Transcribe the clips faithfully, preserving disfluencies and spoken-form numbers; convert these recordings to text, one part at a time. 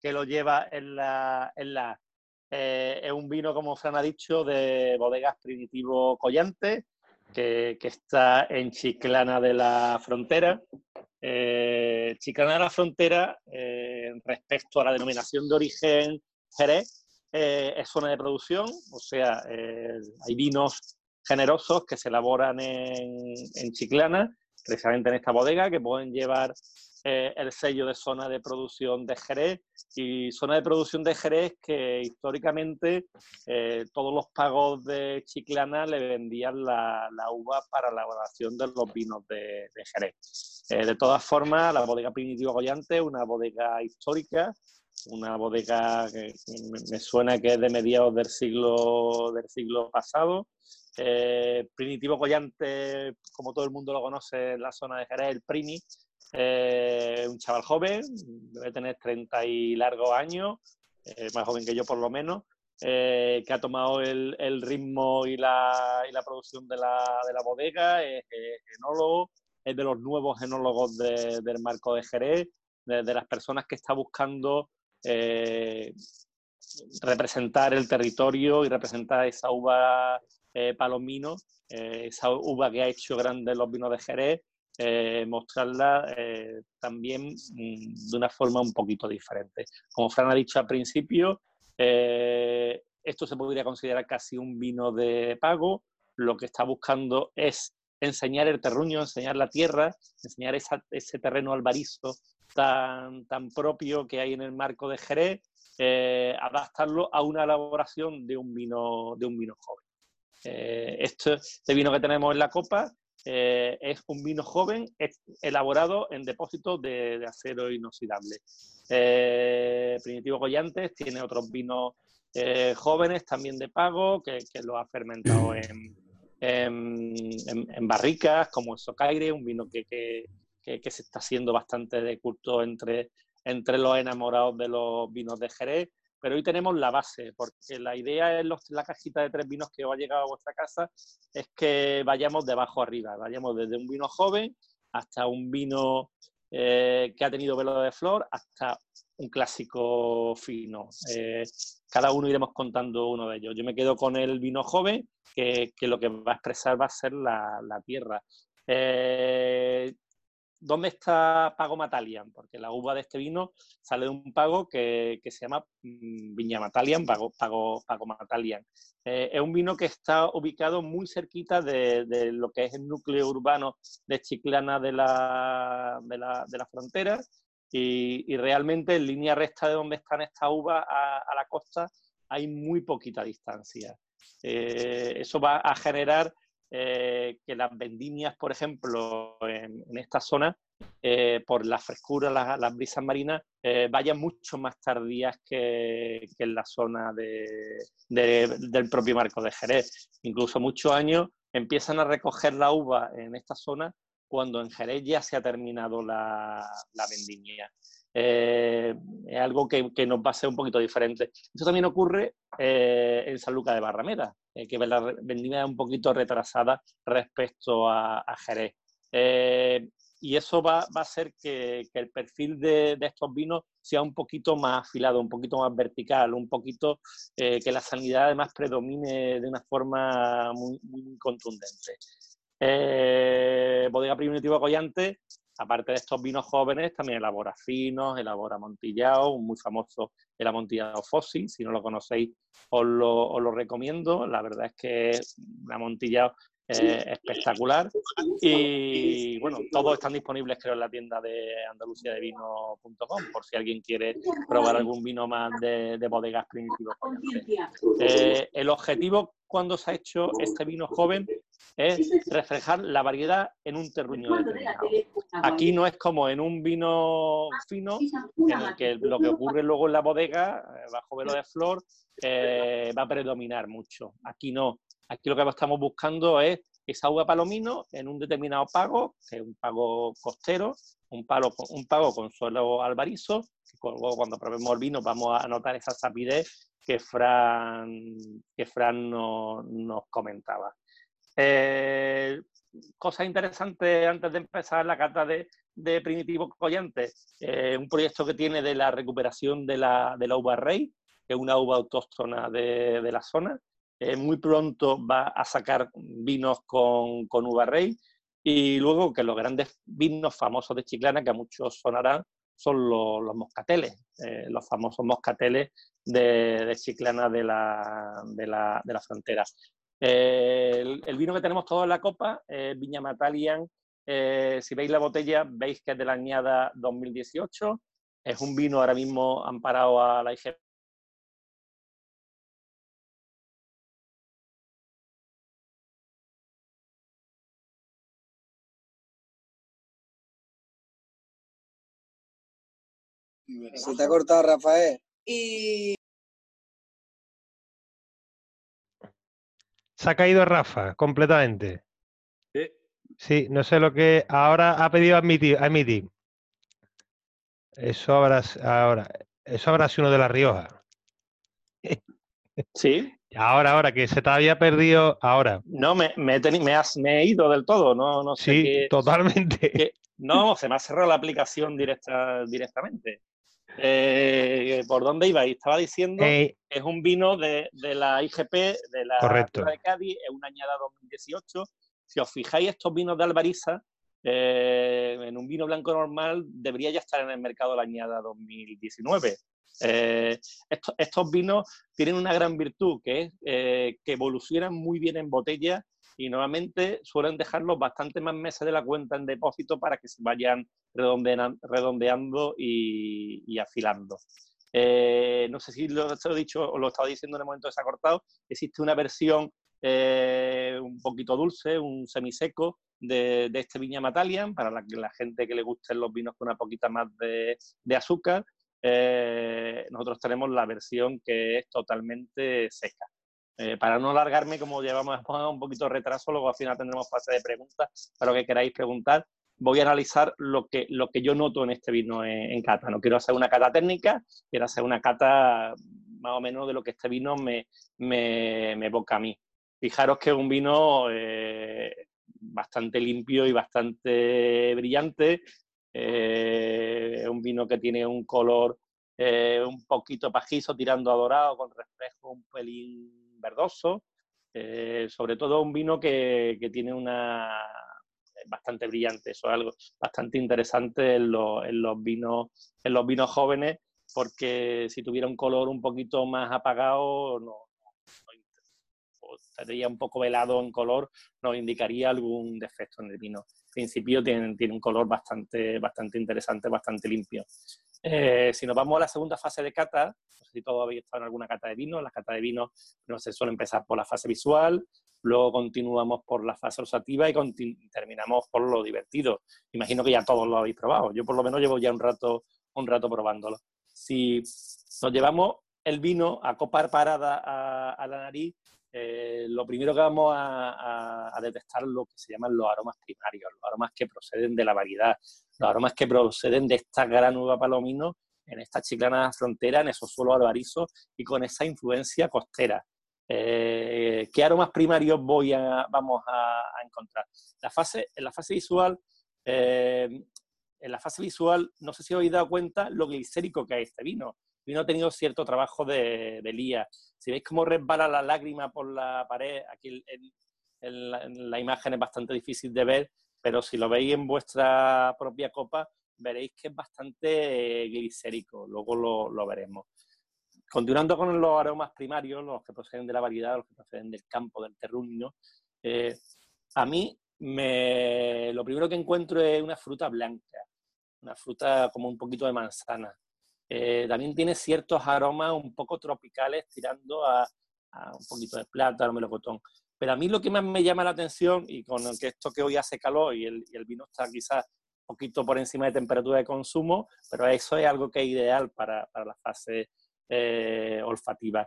que lo lleva en la... En la eh, es un vino, como Fran ha dicho, de bodegas Primitivo Collantes, que, que está en Chiclana de la Frontera. Eh, Chiclana de la Frontera, eh, respecto a la denominación de origen Jerez, eh, es zona de producción, o sea, eh, hay vinos generosos que se elaboran en, en Chiclana, precisamente en esta bodega, que pueden llevar eh, el sello de zona de producción de Jerez, y zona de producción de Jerez que históricamente eh, todos los pagos de Chiclana le vendían la, la uva para la elaboración de los vinos de, de Jerez. Eh, de todas formas, la bodega Primitivo Goyante es una bodega histórica, una bodega que me suena que es de mediados del siglo, del siglo pasado. Eh, Primitivo Goyante, como todo el mundo lo conoce en la zona de Jerez, el Primi, eh, un chaval joven, debe tener treinta y largos años, eh, más joven que yo por lo menos, eh, que ha tomado el, el ritmo y la, y la producción de la, de la bodega, es, es enólogo, es de los nuevos enólogos de, del Marco de Jerez, de, de las personas que está buscando eh, representar el territorio y representar esa uva Eh, Palomino, eh, esa uva que ha hecho grande los vinos de Jerez, eh, mostrarla eh, también mm, de una forma un poquito diferente. Como Fran ha dicho al principio, eh, esto se podría considerar casi un vino de pago. Lo que está buscando es enseñar el terruño, enseñar la tierra, enseñar esa, ese terreno albarizo tan, tan propio que hay en el Marco de Jerez, eh, adaptarlo a una elaboración de un vino, de un vino joven. Eh, este, este vino que tenemos en la copa eh, es un vino joven elaborado en depósitos de, de acero inoxidable. Eh, Primitivo Goyantes tiene otros vinos eh, jóvenes también de pago que, que lo ha fermentado en, en, en, en barricas como el Socaire, un vino que, que, que, que se está haciendo bastante de culto entre, entre los enamorados de los vinos de Jerez. Pero hoy tenemos la base, porque la idea es los, la cajita de tres vinos que os ha llegado a vuestra casa, es que vayamos de abajo arriba, vayamos desde un vino joven hasta un vino eh, que ha tenido velo de flor, hasta un clásico fino. Eh, cada uno iremos contando uno de ellos. Yo me quedo con el vino joven, que, que lo que va a expresar va a ser la, la tierra. Eh, ¿Dónde está Pago Matalián? Porque la uva de este vino sale de un pago que, que se llama Viña Matalián, Pago, Pago, Pago Matalián. Eh, es un vino que está ubicado muy cerquita de, de lo que es el núcleo urbano de Chiclana de la, de la, de la Frontera y, y realmente en línea recta de donde están estas uvas a, a la costa hay muy poquita distancia. Eh, eso va a generar... Eh, que las vendimias, por ejemplo, en, en esta zona, eh, por la frescura, la, las brisas marinas, eh, vayan mucho más tardías que, que en la zona de, de, del propio Marco de Jerez. Incluso muchos años empiezan a recoger la uva en esta zona cuando en Jerez ya se ha terminado la, la vendimia. Eh, es algo que, que nos va a ser un poquito diferente. Eso también ocurre eh, en Sanlúcar de Barrameda, eh, que la vendimia es un poquito retrasada respecto a, a Jerez. Eh, y eso va, va a hacer que, que el perfil de, de estos vinos sea un poquito más afilado, un poquito más vertical, un poquito eh, que la sanidad además predomine de una forma muy, muy contundente. Eh, Bodega Primitivo Goyante, aparte de estos vinos jóvenes, también elabora finos, elabora amontillado, muy famoso el amontillado fósil. Si no lo conocéis, os lo, os lo recomiendo. La verdad es que es un amontillado eh, espectacular. Y bueno, todos están disponibles, creo, en la tienda de andalucia de vino punto com, por si alguien quiere probar algún vino más de, de bodegas primitivas. Eh, el objetivo cuando se ha hecho este vino joven es reflejar la variedad en un terruño determinado. Aquí no es como en un vino fino, en el que lo que ocurre luego en la bodega, bajo velo de flor, eh, va a predominar mucho. Aquí no. Aquí lo que estamos buscando es esa uva palomino en un determinado pago, que es un pago costero, un, palo, un pago con suelo albarizo. Luego cuando probemos el vino vamos a notar esa sapidez que Fran, que Fran no, nos comentaba. Eh, cosas interesantes antes de empezar la cata de, de Primitivo Collantes. Eh, un proyecto que tiene de la recuperación de la, de la uva rey, que es una uva autóctona de, de la zona. Eh, muy pronto va a sacar vinos con, con uva rey. Y luego que los grandes vinos famosos de Chiclana, que a muchos sonarán, son los, los moscateles, eh, los famosos moscateles de, de Chiclana de la, de la, de la Frontera. Eh, el, el vino que tenemos todos en la copa, eh, Viña Matalián, eh, si veis la botella, veis que es de la añada dos mil dieciocho, es un vino ahora mismo amparado a la I G P . Se te ha cortado, Rafael. Y... Se ha caído Rafa completamente. Sí. Sí, no sé lo que... Ahora ha pedido admitir. admitir. Eso habrá, ahora, eso habrá sido uno de la Rioja. Sí. Ahora, ahora, que se te había perdido ahora. No, me, me, teni, me, has, me he ido del todo, no, no sé. Sí, qué, totalmente. Qué, no, se me ha cerrado la aplicación directa, directamente. Eh, ¿Por dónde iba? Y estaba diciendo eh, que es un vino de, de la I G P, de la zona de Cádiz, es una añada dos mil dieciocho. Si os fijáis, estos vinos de Albariza, eh, en un vino blanco normal, debería ya estar en el mercado de la añada dos mil diecinueve. Eh, estos, estos vinos tienen una gran virtud, que es eh, que evolucionan muy bien en botella y normalmente suelen dejarlos bastante más meses de la cuenta en depósito para que se vayan redondeando y, y afilando. Eh, no sé si lo he dicho o lo estaba diciendo en el momento que se ha cortado, existe una versión eh, un poquito dulce, un semiseco, de, de este Viña Matalián, para la, la gente que le gusten los vinos con una poquita más de, de azúcar. Eh, nosotros tenemos la versión que es totalmente seca. Eh, para no alargarme, como llevamos un poquito de retraso, luego al final tendremos fase de preguntas para lo que queráis preguntar. Voy a analizar lo que, lo que yo noto en este vino en, en cata. No quiero hacer una cata técnica, quiero hacer una cata más o menos de lo que este vino me, me, me evoca a mí. Fijaros que es un vino eh, bastante limpio y bastante brillante. Es eh, un vino que tiene un color eh, un poquito pajizo, tirando a dorado, con reflejo un pelín verdoso. Eh, sobre todo un vino que, que tiene una... bastante brillante. Eso es algo bastante interesante en, lo, en, los vinos, en los vinos jóvenes, porque si tuviera un color un poquito más apagado, no, no, estaría un poco velado en color, nos indicaría algún defecto en el vino. En principio tiene, tiene un color bastante, bastante interesante, bastante limpio. Eh, si nos vamos a la segunda fase de cata, no sé si todos habéis estado en alguna cata de vino, las catas de vino no se suele empezar por la fase visual, luego continuamos por la fase olfativa y terminamos por lo divertido. Imagino que ya todos lo habéis probado, yo por lo menos llevo ya un rato, un rato probándolo. Si nos llevamos el vino a copa parada a, a la nariz, Eh, lo primero que vamos a, a, a detectar es lo que se llaman los aromas primarios, los aromas que proceden de la variedad, los aromas que proceden de esta gran uva palomino, en esta Chiclana Frontera, en esos suelos albarizos y con esa influencia costera. Eh, ¿Qué aromas primarios voy a, vamos a, a encontrar? La fase, en la fase visual, eh, en la fase visual, no sé si os habéis dado cuenta lo glicérico que es este vino. El vino ha tenido cierto trabajo de, de lía. Si veis cómo resbala la lágrima por la pared, aquí el, el, el, la, la imagen es bastante difícil de ver, pero si lo veis en vuestra propia copa, veréis que es bastante glicérico. Luego lo, lo veremos. Continuando con los aromas primarios, los que proceden de la variedad, los que proceden del campo, del terruño, eh, a mí me, lo primero que encuentro es una fruta blanca, una fruta como un poquito de manzana. Eh, también tiene ciertos aromas un poco tropicales, tirando a, a un poquito de plátano, melocotón. Pero a mí lo que más me llama la atención, y con el que esto que hoy hace calor y el, y el vino está quizás un poquito por encima de temperatura de consumo, pero eso es algo que es ideal para, para la fase eh, olfativa.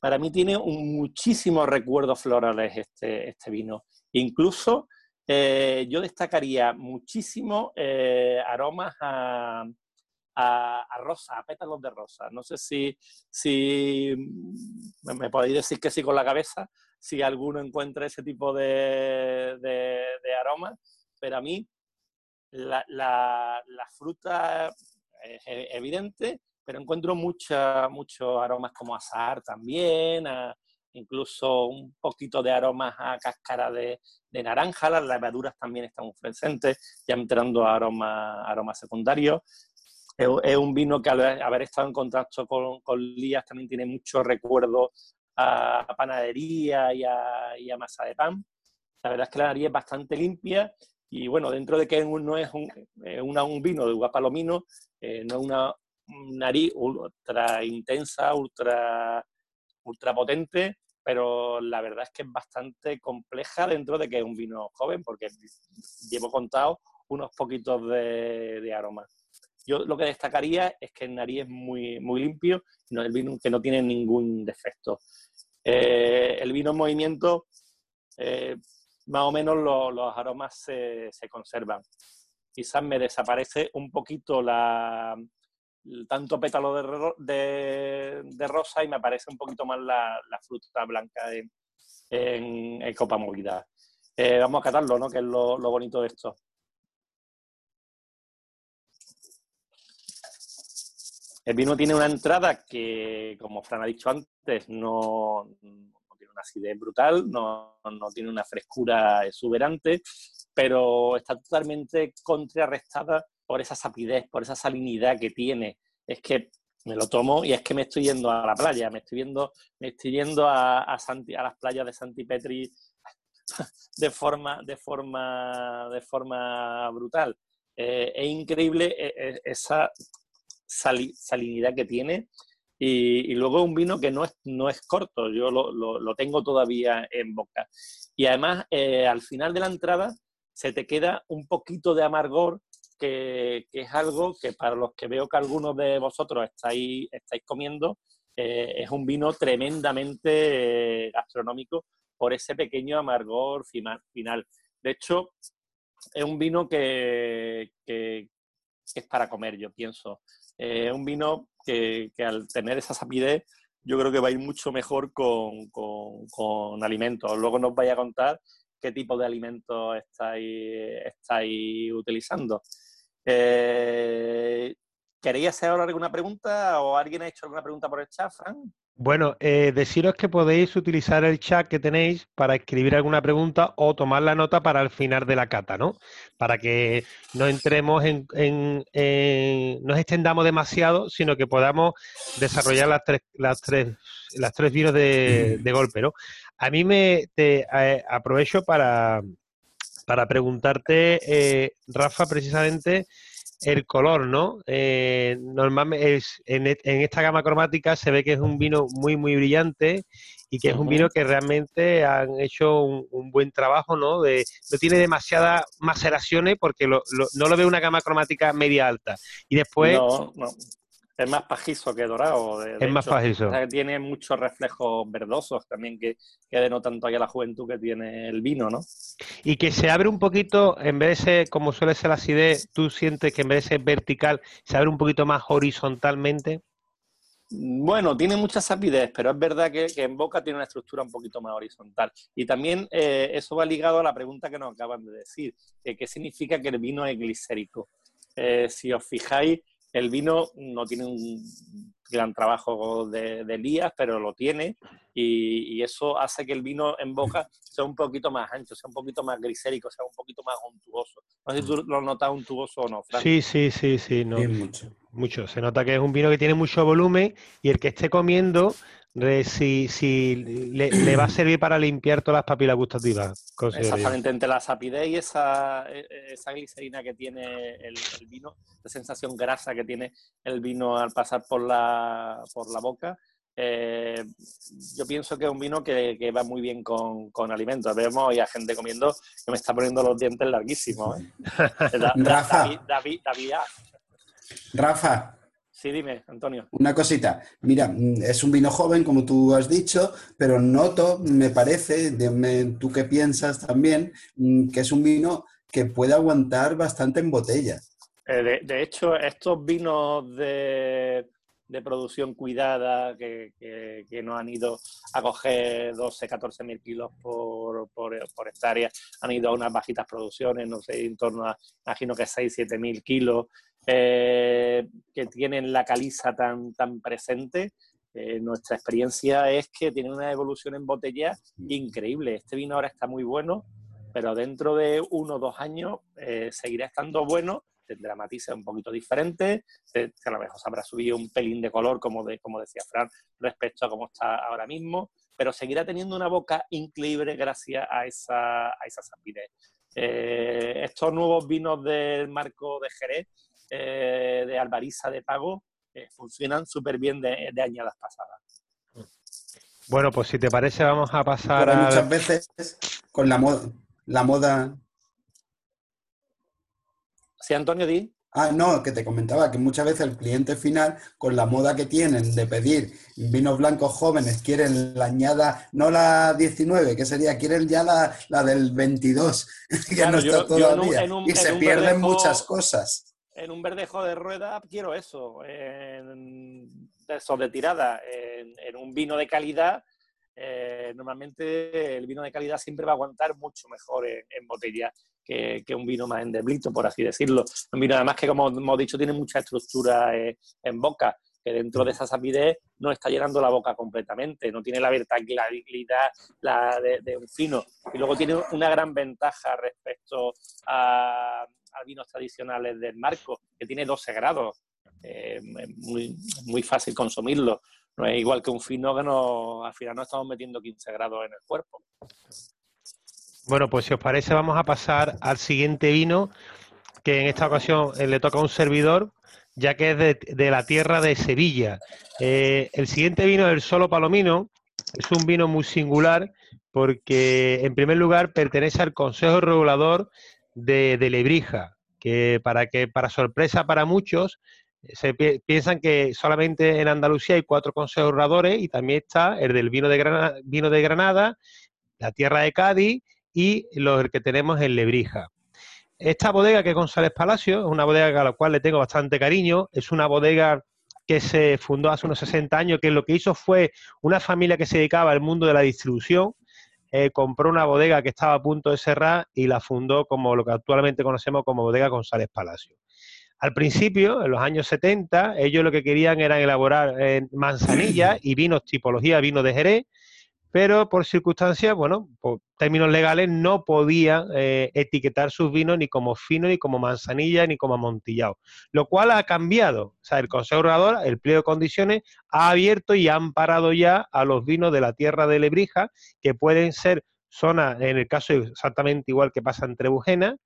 Para mí tiene un, muchísimos recuerdos florales este, este vino. Incluso eh, yo destacaría muchísimos eh, aromas a... a, a rosa, a pétalos de rosa. No sé si, si me podéis decir que sí con la cabeza, si alguno encuentra ese tipo de, de, de aroma, pero a mí la, la, la fruta es evidente, pero encuentro mucha, muchos aromas como azahar también, a, incluso un poquito de aromas a cáscara de, de naranja, las levaduras también están muy presentes, ya entrando a aromas aroma secundarios. Es, es un vino que al haber estado en contacto con, con Lías también tiene muchos recuerdos a, a panadería y a, y a masa de pan. La verdad es que la nariz es bastante limpia y bueno, dentro de que no es un, una, un vino de uva palomino, eh, no es una nariz ultra intensa, ultra... ultra potente, pero la verdad es que es bastante compleja dentro de que es un vino joven, porque llevo contado unos poquitos de, de aromas. Yo lo que destacaría es que el nariz es muy, muy limpio, no es el vino que no tiene ningún defecto. Eh, el vino en movimiento, eh, más o menos lo, los aromas se, se conservan. Quizás me desaparece un poquito la... tanto pétalo de, ro de, de rosa y me aparece un poquito más la, la fruta blanca en, en, en copa movida. Eh, vamos a catarlo, ¿no? Que es lo, lo bonito de esto. El vino tiene una entrada que, como Fran ha dicho antes, no, no tiene una acidez brutal, no, no tiene una frescura exuberante, pero está totalmente contrarrestada por esa sapidez, por esa salinidad que tiene. Es que me lo tomo y es que me estoy yendo a la playa, me estoy yendo, me estoy yendo a, a, Santi, a las playas de Santipetri de forma, de forma, de forma brutal. Eh, es increíble esa sali, salinidad que tiene y, y luego es un vino que no es, no es corto, yo lo, lo, lo tengo todavía en boca. Y además, eh, al final de la entrada se te queda un poquito de amargor, Que, que es algo que para los que veo que algunos de vosotros estáis, estáis comiendo, eh, es un vino tremendamente eh, gastronómico por ese pequeño amargor final. De hecho, es un vino que, que, que es para comer, yo pienso. Eh, es un vino que, que al tener esa sapidez, yo creo que va a ir mucho mejor con, con, con alimentos. Luego nos vais a contar qué tipo de alimentos estáis, estáis utilizando. Eh, ¿Queréis hacer ahora alguna pregunta o alguien ha hecho alguna pregunta por el chat, Fran? Bueno, eh, deciros que podéis utilizar el chat que tenéis para escribir alguna pregunta o tomar la nota para el final de la cata, ¿no? Para que no entremos en, en, en nos extendamos demasiado, sino que podamos desarrollar las tres, las tres, las tres vinos de, de golpe, ¿no? A mí me te, eh, aprovecho para Para preguntarte, eh, Rafa, precisamente el color, ¿no? Eh, normalmente es, en, en esta gama cromática se ve que es un vino muy, muy brillante y que es un vino que realmente han hecho un, un buen trabajo, ¿no? De, no tiene demasiadas maceraciones porque lo, lo, no lo veo una gama cromática media alta. Y después... No, no. Es más pajizo que dorado. De, de es más hecho, pajizo. Tiene muchos reflejos verdosos también que, que denotan todavía la juventud que tiene el vino, ¿no? Y que se abre un poquito, en vez de ser, como suele ser la acidez, ¿tú sientes que en vez de ser vertical, se abre un poquito más horizontalmente? Bueno, tiene mucha sapidez, pero es verdad que, que en boca tiene una estructura un poquito más horizontal. Y también eh, eso va ligado a la pregunta que nos acaban de decir, de qué significa que el vino es glicérico. Eh, si os fijáis, el vino no tiene un gran trabajo de, de Lías, pero lo tiene y, y eso hace que el vino en boca sea un poquito más ancho, sea un poquito más glicérico, sea un poquito más untuoso. No sé si tú lo notas untuoso o no, Fran. Sí, sí, sí, sí. No, mucho. mucho. Se nota que es un vino que tiene mucho volumen y el que esté comiendo, eh, si, si le, le va a servir para limpiar todas las papilas gustativas. Exactamente, entre la sapidez y esa, esa glicerina que tiene el, el vino, la sensación grasa que tiene el vino al pasar por la, por la boca, eh, yo pienso que es un vino que, que va muy bien con, con alimentos. Vemos hoy a gente comiendo que me está poniendo los dientes larguísimos, ¿eh? da, da, Rafa. David, David, David, ah. Rafa. Sí, dime, Antonio. Una cosita. Mira, es un vino joven, como tú has dicho, pero noto, me parece, de, me, tú qué piensas también, que es un vino que puede aguantar bastante en botella. Eh, de, de hecho, estos vinos de, de producción cuidada que, que, que nos han ido a coger doce, catorce mil kilos por, por, por hectárea, han ido a unas bajitas producciones, no sé, en torno a, imagino que seis, siete mil kilos, eh, que tienen la caliza tan, tan presente. Eh, nuestra experiencia es que tiene una evolución en botella increíble. Este vino ahora está muy bueno, pero dentro de uno o dos años eh, seguirá estando bueno, tendrá matices un poquito diferentes, eh, que a lo mejor se habrá subido un pelín de color, como, de, como decía Fran, respecto a cómo está ahora mismo, pero seguirá teniendo una boca increíble gracias a esa, a esa sapidez. Eh, estos nuevos vinos del Marco de Jerez, eh, de Albariza de Pago, Eh, funcionan súper bien de, de añadas pasadas. Bueno, pues si te parece vamos a pasar a... Muchas veces con la moda. La moda... Sí, Antonio, di. Ah, no, que te comentaba que muchas veces el cliente final, con la moda que tienen de pedir vinos blancos jóvenes, quieren la añada, no la diecinueve, que sería, quieren ya la, la del veintidós, que claro, no está yo, todavía. Yo en un, en un, y se pierden verdejo... muchas cosas. En un verdejo de Rueda quiero eso, en, eso de tirada. En, en un vino de calidad, eh, normalmente el vino de calidad siempre va a aguantar mucho mejor en, en botella que, que un vino más endeblito, por así decirlo. Un vino además que, como hemos dicho, tiene mucha estructura eh, en boca, que dentro de esa sapidez no está llenando la boca completamente, no tiene la verticalidad la de, de un fino. Y luego tiene una gran ventaja respecto a... a vinos tradicionales del Marco, que tiene doce grados, eh, muy, muy fácil consumirlo. No es igual que un fino que no, al final no estamos metiendo quince grados en el cuerpo. Bueno, pues si os parece vamos a pasar al siguiente vino, que en esta ocasión eh, le toca a un servidor, ya que es de, de la tierra de Sevilla. Eh, el siguiente vino es el Solo Palomino. Es un vino muy singular porque, en primer lugar, pertenece al Consejo Regulador De, de Lebrija, que para que para sorpresa para muchos se pi piensan que solamente en Andalucía hay cuatro consejos reguladores, y también está el del vino de, Gran vino de Granada, la tierra de Cádiz y los que tenemos en Lebrija. Esta bodega que es González Palacio es una bodega a la cual le tengo bastante cariño. Es una bodega que se fundó hace unos sesenta años, que lo que hizo fue una familia que se dedicaba al mundo de la distribución. Eh, compró una bodega que estaba a punto de cerrar y la fundó como lo que actualmente conocemos como Bodega González Palacio. Al principio, en los años setenta, ellos lo que querían era elaborar eh, manzanilla y vinos tipología, vino de Jerez, pero por circunstancias, bueno, por términos legales, no podían eh, etiquetar sus vinos ni como fino, ni como manzanilla, ni como amontillado, lo cual ha cambiado. O sea, el Consejo Regulador, el pliego de condiciones, ha abierto y ha amparado ya a los vinos de la tierra de Lebrija, que pueden ser zonas, en el caso exactamente igual que pasa en Trebujena,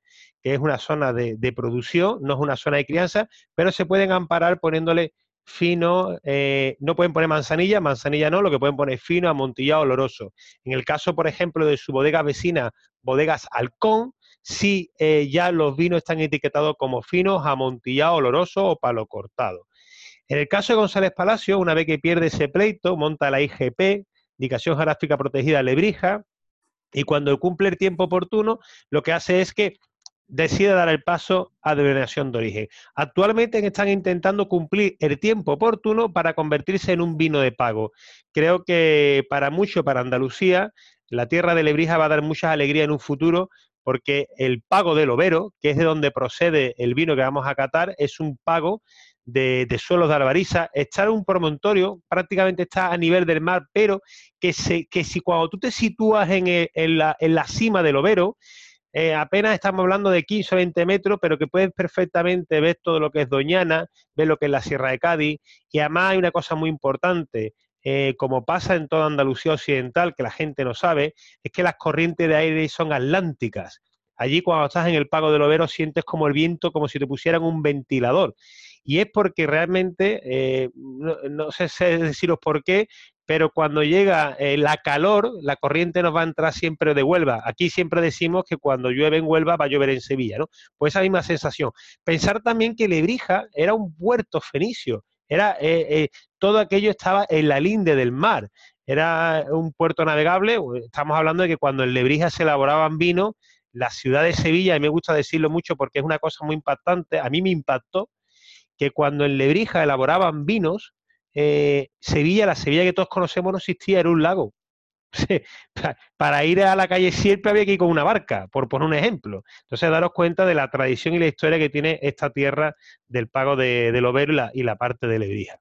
que es una zona de, de producción, no es una zona de crianza, pero se pueden amparar poniéndole fino, eh, no pueden poner manzanilla, manzanilla no, lo que pueden poner fino, amontillado, oloroso. En el caso, por ejemplo, de su bodega vecina, Bodegas Halcón, sí eh, ya los vinos están etiquetados como finos, amontillados, olorosos o palo cortado. En el caso de González Palacio, una vez que pierde ese pleito, monta la I G P, Indicación Geográfica Protegida Lebrija, y cuando cumple el tiempo oportuno, lo que hace es que decide dar el paso a denominación de origen. Actualmente están intentando cumplir el tiempo oportuno para convertirse en un vino de pago. Creo que para mucho, para Andalucía, la tierra de Lebrija va a dar muchas alegrías en un futuro, porque el pago del Overo, que es de donde procede el vino que vamos a catar, es un pago de, de suelos de albariza. Está en un promontorio, prácticamente está a nivel del mar, pero que, se, que si cuando tú te sitúas en, el, en, la, en la cima del Overo, Eh, apenas estamos hablando de quince o veinte metros, pero que puedes perfectamente ver todo lo que es Doñana, ver lo que es la Sierra de Cádiz. Y además hay una cosa muy importante, eh, como pasa en toda Andalucía Occidental, que la gente no sabe, es que las corrientes de aire son atlánticas. Allí cuando estás en el Pago del Overo sientes como el viento, como si te pusieran un ventilador. Y es porque realmente, eh, no, no sé, sé deciros por qué, pero cuando llega eh, la calor, la corriente nos va a entrar siempre de Huelva. Aquí siempre decimos que cuando llueve en Huelva va a llover en Sevilla, ¿no? Pues esa misma sensación. Pensar también que Lebrija era un puerto fenicio, era eh, eh, todo aquello estaba en la linde del mar, era un puerto navegable. Estamos hablando de que cuando en Lebrija se elaboraban vinos, la ciudad de Sevilla, y me gusta decirlo mucho porque es una cosa muy impactante, a mí me impactó, que cuando en Lebrija elaboraban vinos, eh, Sevilla, la Sevilla que todos conocemos no existía, era un lago. Para ir a la calle Sierpe había que ir con una barca, por poner un ejemplo. Entonces, daros cuenta de la tradición y la historia que tiene esta tierra del Pago de, del Overo y la, y la parte de Lebrija.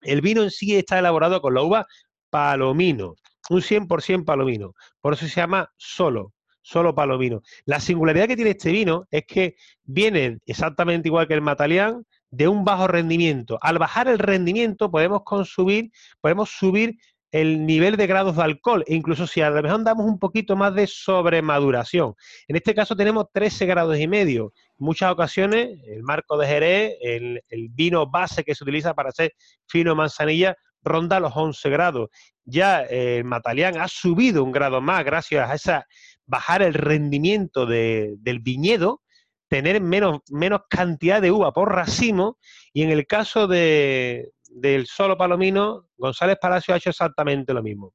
El vino en sí está elaborado con la uva palomino, un cien por ciento palomino. Por eso se llama solo, solo palomino. La singularidad que tiene este vino es que viene exactamente igual que el Matalián, de un bajo rendimiento. Al bajar el rendimiento podemos consumir, podemos subir el nivel de grados de alcohol, e incluso si a lo mejor damos un poquito más de sobremaduración. En este caso tenemos trece grados y medio. En muchas ocasiones, el Marco de Jerez, el, el vino base que se utiliza para hacer fino manzanilla, ronda los once grados. Ya eh, el Matalián ha subido un grado más, gracias a esa bajar el rendimiento de, del viñedo, tener menos, menos cantidad de uva por racimo, y en el caso de... del solo palomino, González Palacio ha hecho exactamente lo mismo.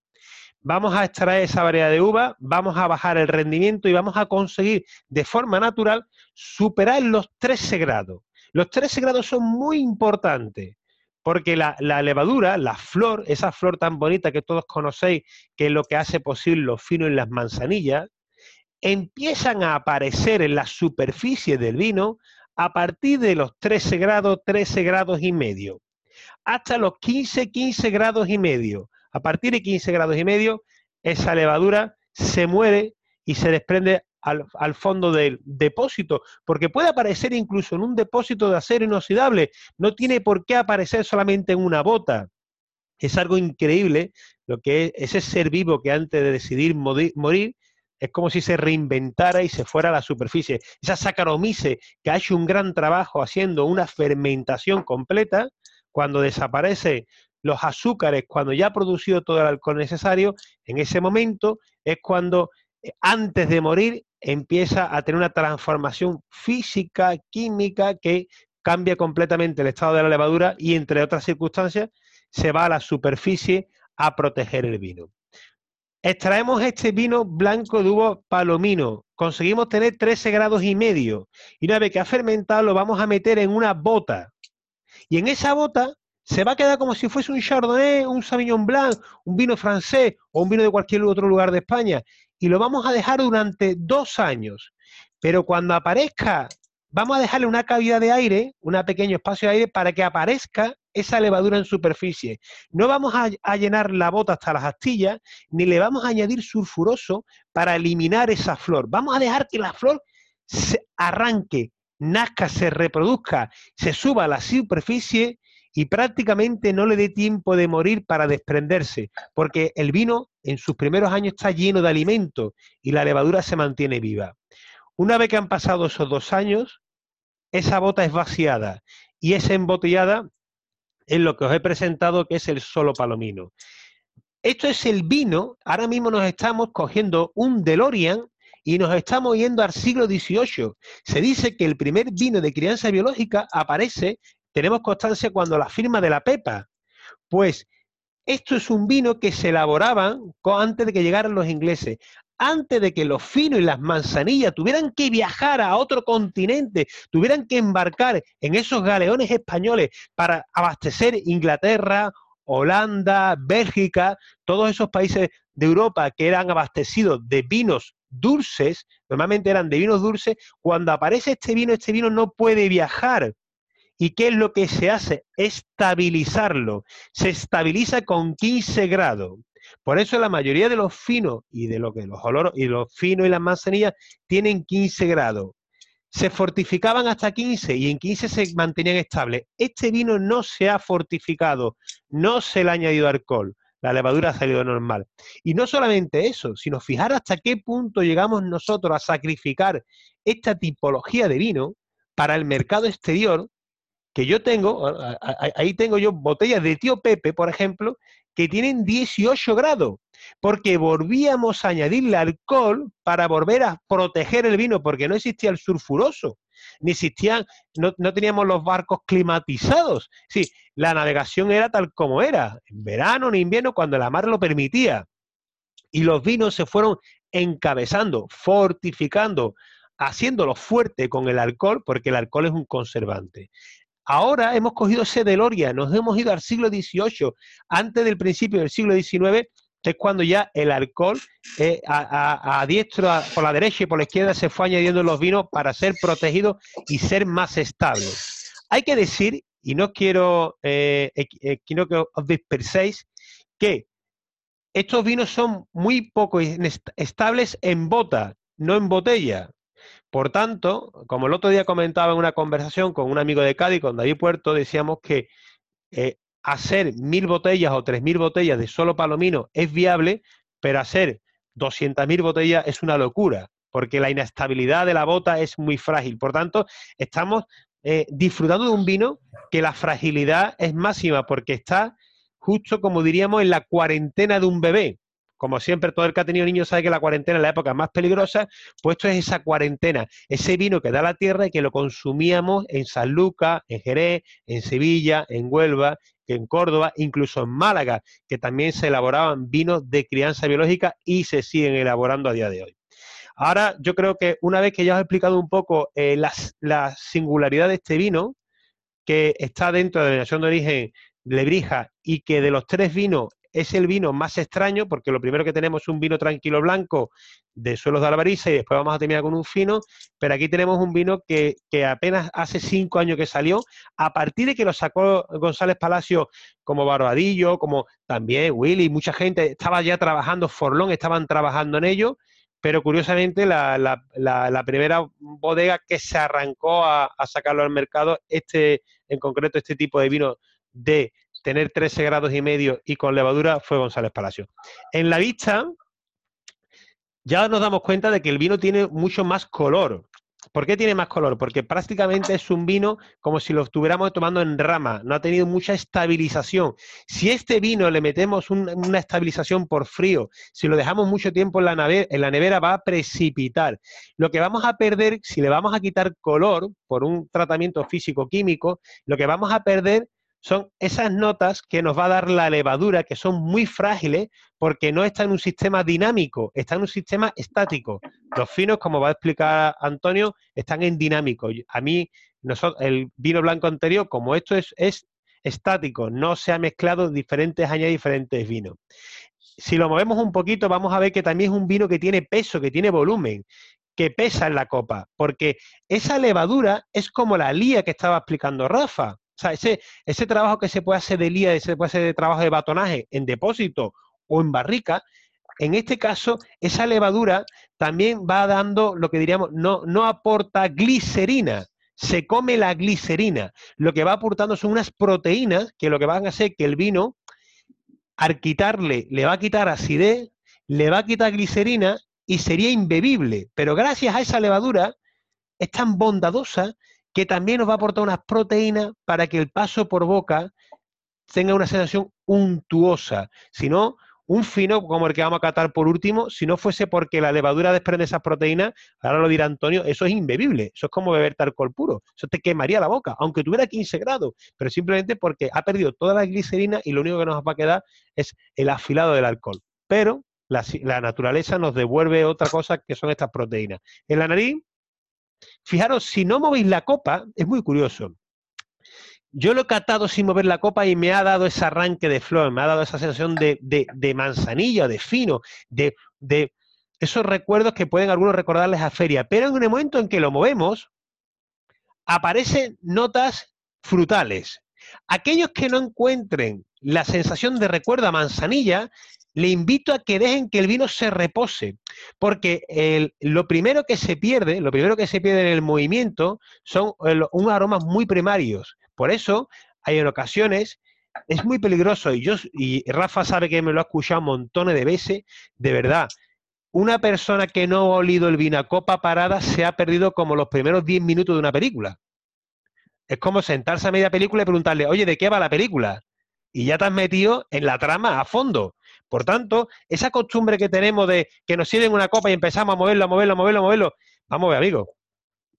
Vamos a extraer esa variedad de uva, vamos a bajar el rendimiento y vamos a conseguir de forma natural superar los trece grados. Los trece grados son muy importantes porque la, la levadura, la flor, esa flor tan bonita que todos conocéis, que es lo que hace posible los finos en las manzanillas, empiezan a aparecer en la superficie del vino a partir de los trece grados, trece grados y medio. Hasta los quince, quince grados y medio. A partir de quince grados y medio, esa levadura se muere y se desprende al, al fondo del depósito, porque puede aparecer incluso en un depósito de acero inoxidable, no tiene por qué aparecer solamente en una bota. Es algo increíble lo que es ese ser vivo que antes de decidir morir, es como si se reinventara y se fuera a la superficie. Esa Saccharomyces que ha hecho un gran trabajo haciendo una fermentación completa, cuando desaparecen los azúcares, cuando ya ha producido todo el alcohol necesario, en ese momento es cuando, antes de morir, empieza a tener una transformación física, química, que cambia completamente el estado de la levadura y, entre otras circunstancias, se va a la superficie a proteger el vino. Extraemos este vino blanco de uva palomino, conseguimos tener trece grados y medio, y una vez que ha fermentado lo vamos a meter en una bota. Y en esa bota se va a quedar como si fuese un Chardonnay, un Sauvignon Blanc, un vino francés o un vino de cualquier otro lugar de España. Y lo vamos a dejar durante dos años. Pero cuando aparezca, vamos a dejarle una cavidad de aire, un pequeño espacio de aire, para que aparezca esa levadura en superficie. No vamos a, a llenar la bota hasta las astillas, ni le vamos a añadir sulfuroso para eliminar esa flor. Vamos a dejar que la flor se arranque, nazca, se reproduzca, se suba a la superficie y prácticamente no le dé tiempo de morir para desprenderse, porque el vino en sus primeros años está lleno de alimento y la levadura se mantiene viva. Una vez que han pasado esos dos años, esa bota es vaciada y es embotellada en lo que os he presentado, que es el solo palomino. Esto es el vino. Ahora mismo nos estamos cogiendo un DeLorean y nos estamos yendo al siglo dieciocho. Se dice que el primer vino de crianza biológica aparece, tenemos constancia, cuando la firma de la Pepa. Pues esto es un vino que se elaboraba antes de que llegaran los ingleses, antes de que los finos y las manzanillas tuvieran que viajar a otro continente, tuvieran que embarcar en esos galeones españoles para abastecer Inglaterra, Holanda, Bélgica, todos esos países de Europa que eran abastecidos de vinos dulces, normalmente eran de vinos dulces. Cuando aparece este vino, este vino no puede viajar. ¿Y qué es lo que se hace? Estabilizarlo. Se estabiliza con quince grados. Por eso la mayoría de los finos y de lo que los oloros y los finos y las manzanillas tienen quince grados. Se fortificaban hasta quince y en quince se mantenían estables. Este vino no se ha fortificado, no se le ha añadido alcohol. La levadura ha salido normal. Y no solamente eso, sino fijar hasta qué punto llegamos nosotros a sacrificar esta tipología de vino para el mercado exterior, que yo tengo, ahí tengo yo botellas de Tío Pepe, por ejemplo, que tienen dieciocho grados, porque volvíamos a añadirle alcohol para volver a proteger el vino, porque no existía el sulfuroso, ni existían, no, no teníamos los barcos climatizados. Sí, la navegación era tal como era, en verano, en invierno, cuando la mar lo permitía. Y los vinos se fueron encabezando, fortificando, haciéndolo fuerte con el alcohol, porque el alcohol es un conservante. Ahora hemos cogido ese DeLorean, nos hemos ido al siglo dieciocho, antes del principio del siglo diecinueve, que es cuando ya el alcohol eh, a, a, a diestra, por la derecha y por la izquierda se fue añadiendo en los vinos para ser protegidos y ser más estables. Hay que decir, y no quiero, eh, eh, quiero que os disperséis, que estos vinos son muy poco estables en bota, no en botella. Por tanto, como el otro día comentaba en una conversación con un amigo de Cádiz, con David Puerto, decíamos que eh, hacer mil botellas o tres mil botellas de solo palomino es viable, pero hacer doscientas mil botellas es una locura, porque la inestabilidad de la bota es muy frágil. Por tanto, estamos eh, disfrutando de un vino que la fragilidad es máxima, porque está justo, como diríamos, en la cuarentena de un bebé. Como siempre, todo el que ha tenido niños sabe que la cuarentena es la época más peligrosa, pues esto es esa cuarentena, ese vino que da la tierra y que lo consumíamos en Sanlúcar, en Jerez, en Sevilla, en Huelva, en Córdoba, incluso en Málaga, que también se elaboraban vinos de crianza biológica y se siguen elaborando a día de hoy. Ahora, yo creo que una vez que ya os he explicado un poco eh, la, la singularidad de este vino, que está dentro de la denominación de origen Lebrija y que de los tres vinos es el vino más extraño, porque lo primero que tenemos es un vino tranquilo blanco de suelos de albariza y después vamos a terminar con un fino, pero aquí tenemos un vino que, que apenas hace cinco años que salió, a partir de que lo sacó González Palacio, como Barbadillo, como también Willy, mucha gente estaba ya trabajando, Forlón, estaban trabajando en ello, pero curiosamente la, la, la, la primera bodega que se arrancó a, a sacarlo al mercado, este en concreto este tipo de vino de tener trece grados y medio y con levadura fue González Palacio. En la vista ya nos damos cuenta de que el vino tiene mucho más color. ¿Por qué tiene más color? Porque prácticamente es un vino como si lo estuviéramos tomando en rama, no ha tenido mucha estabilización. Si a este vino le metemos un, una estabilización por frío, si lo dejamos mucho tiempo en la, nevera, en la nevera va a precipitar. Lo que vamos a perder, si le vamos a quitar color por un tratamiento físico-químico, lo que vamos a perder son esas notas que nos va a dar la levadura, que son muy frágiles porque no está en un sistema dinámico, está en un sistema estático. Los finos, como va a explicar Antonio, están en dinámico. A mí, nosotros, el vino blanco anterior, como esto es, es estático, no se ha mezclado diferentes años, diferentes vinos. Si lo movemos un poquito, vamos a ver que también es un vino que tiene peso, que tiene volumen, que pesa en la copa, porque esa levadura es como la lía que estaba explicando Rafa. O sea, ese, ese trabajo que se puede hacer de lía, se puede hacer de trabajo de batonaje en depósito o en barrica, en este caso, esa levadura también va dando lo que diríamos, no, no aporta glicerina, se come la glicerina. Lo que va aportando son unas proteínas que lo que van a hacer que el vino, al quitarle, le va a quitar acidez, le va a quitar glicerina y sería imbebible. Pero gracias a esa levadura, es tan bondadosa que también nos va a aportar unas proteínas para que el paso por boca tenga una sensación untuosa. Si no, un fino como el que vamos a catar por último, si no fuese porque la levadura desprende esas proteínas, ahora lo dirá Antonio, eso es imbebible, eso es como beber alcohol puro, eso te quemaría la boca, aunque tuviera quince grados, pero simplemente porque ha perdido toda la glicerina y lo único que nos va a quedar es el afilado del alcohol. Pero la, la naturaleza nos devuelve otra cosa que son estas proteínas. En la nariz, fijaros, si no movéis la copa, es muy curioso. Yo lo he catado sin mover la copa y me ha dado ese arranque de flor, me ha dado esa sensación de, de, de manzanilla, de fino, de, de esos recuerdos que pueden algunos recordarles a feria. Pero en el momento en que lo movemos, aparecen notas frutales. Aquellos que no encuentren la sensación de recuerdo a manzanilla, le invito a que dejen que el vino se repose, porque el, lo primero que se pierde, lo primero que se pierde en el movimiento son el, unos aromas muy primarios. Por eso, hay en ocasiones, es muy peligroso, y, yo, y Rafa sabe que me lo ha escuchado montones de veces, de verdad, una persona que no ha olido el vino a copa parada se ha perdido como los primeros diez minutos de una película. Es como sentarse a media película y preguntarle, oye, ¿de qué va la película? Y ya te has metido en la trama a fondo. Por tanto, esa costumbre que tenemos de que nos sirven una copa y empezamos a moverlo, a moverlo, a moverlo, a moverlo. Vamos a ver, amigos,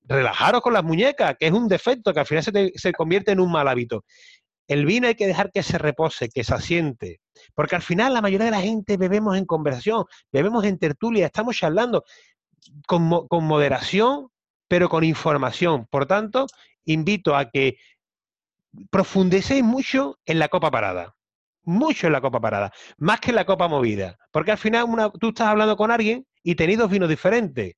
relajaros con las muñecas, que es un defecto que al final se, te, se convierte en un mal hábito. El vino hay que dejar que se repose, que se asiente, porque al final la mayoría de la gente bebemos en conversación, bebemos en tertulia, estamos charlando con, mo con moderación, pero con información. Por tanto, invito a que profundicéis mucho en la copa parada, mucho en la copa parada, más que en la copa movida, porque al final una, tú estás hablando con alguien y tenéis dos vinos diferentes.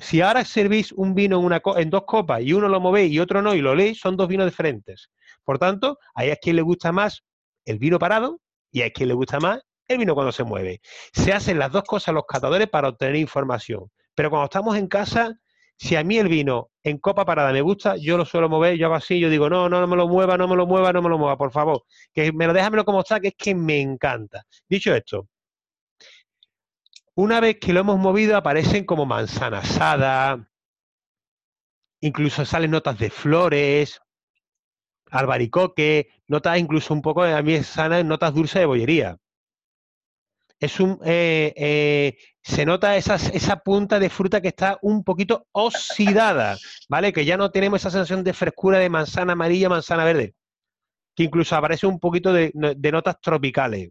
Si ahora servís un vino en, una co en dos copas y uno lo movéis y otro no y lo leéis, son dos vinos diferentes. Por tanto, hay a quien le gusta más el vino parado y hay a quien le gusta más el vino cuando se mueve. Se hacen las dos cosas los catadores para obtener información. Pero cuando estamos en casa, si a mí el vino en copa parada me gusta, yo lo suelo mover, yo hago así, yo digo, no, no, no me lo mueva, no me lo mueva, no me lo mueva, por favor. Que me lo déjamelo como está, que es que me encanta. Dicho esto, una vez que lo hemos movido aparecen como manzana asada, incluso salen notas de flores, albaricoque, notas incluso un poco, a mí sanan notas dulces de bollería. Es un, eh, eh, se nota esas, esa punta de fruta que está un poquito oxidada, ¿vale? Que ya no tenemos esa sensación de frescura de manzana amarilla, manzana verde, que incluso aparece un poquito de, de notas tropicales.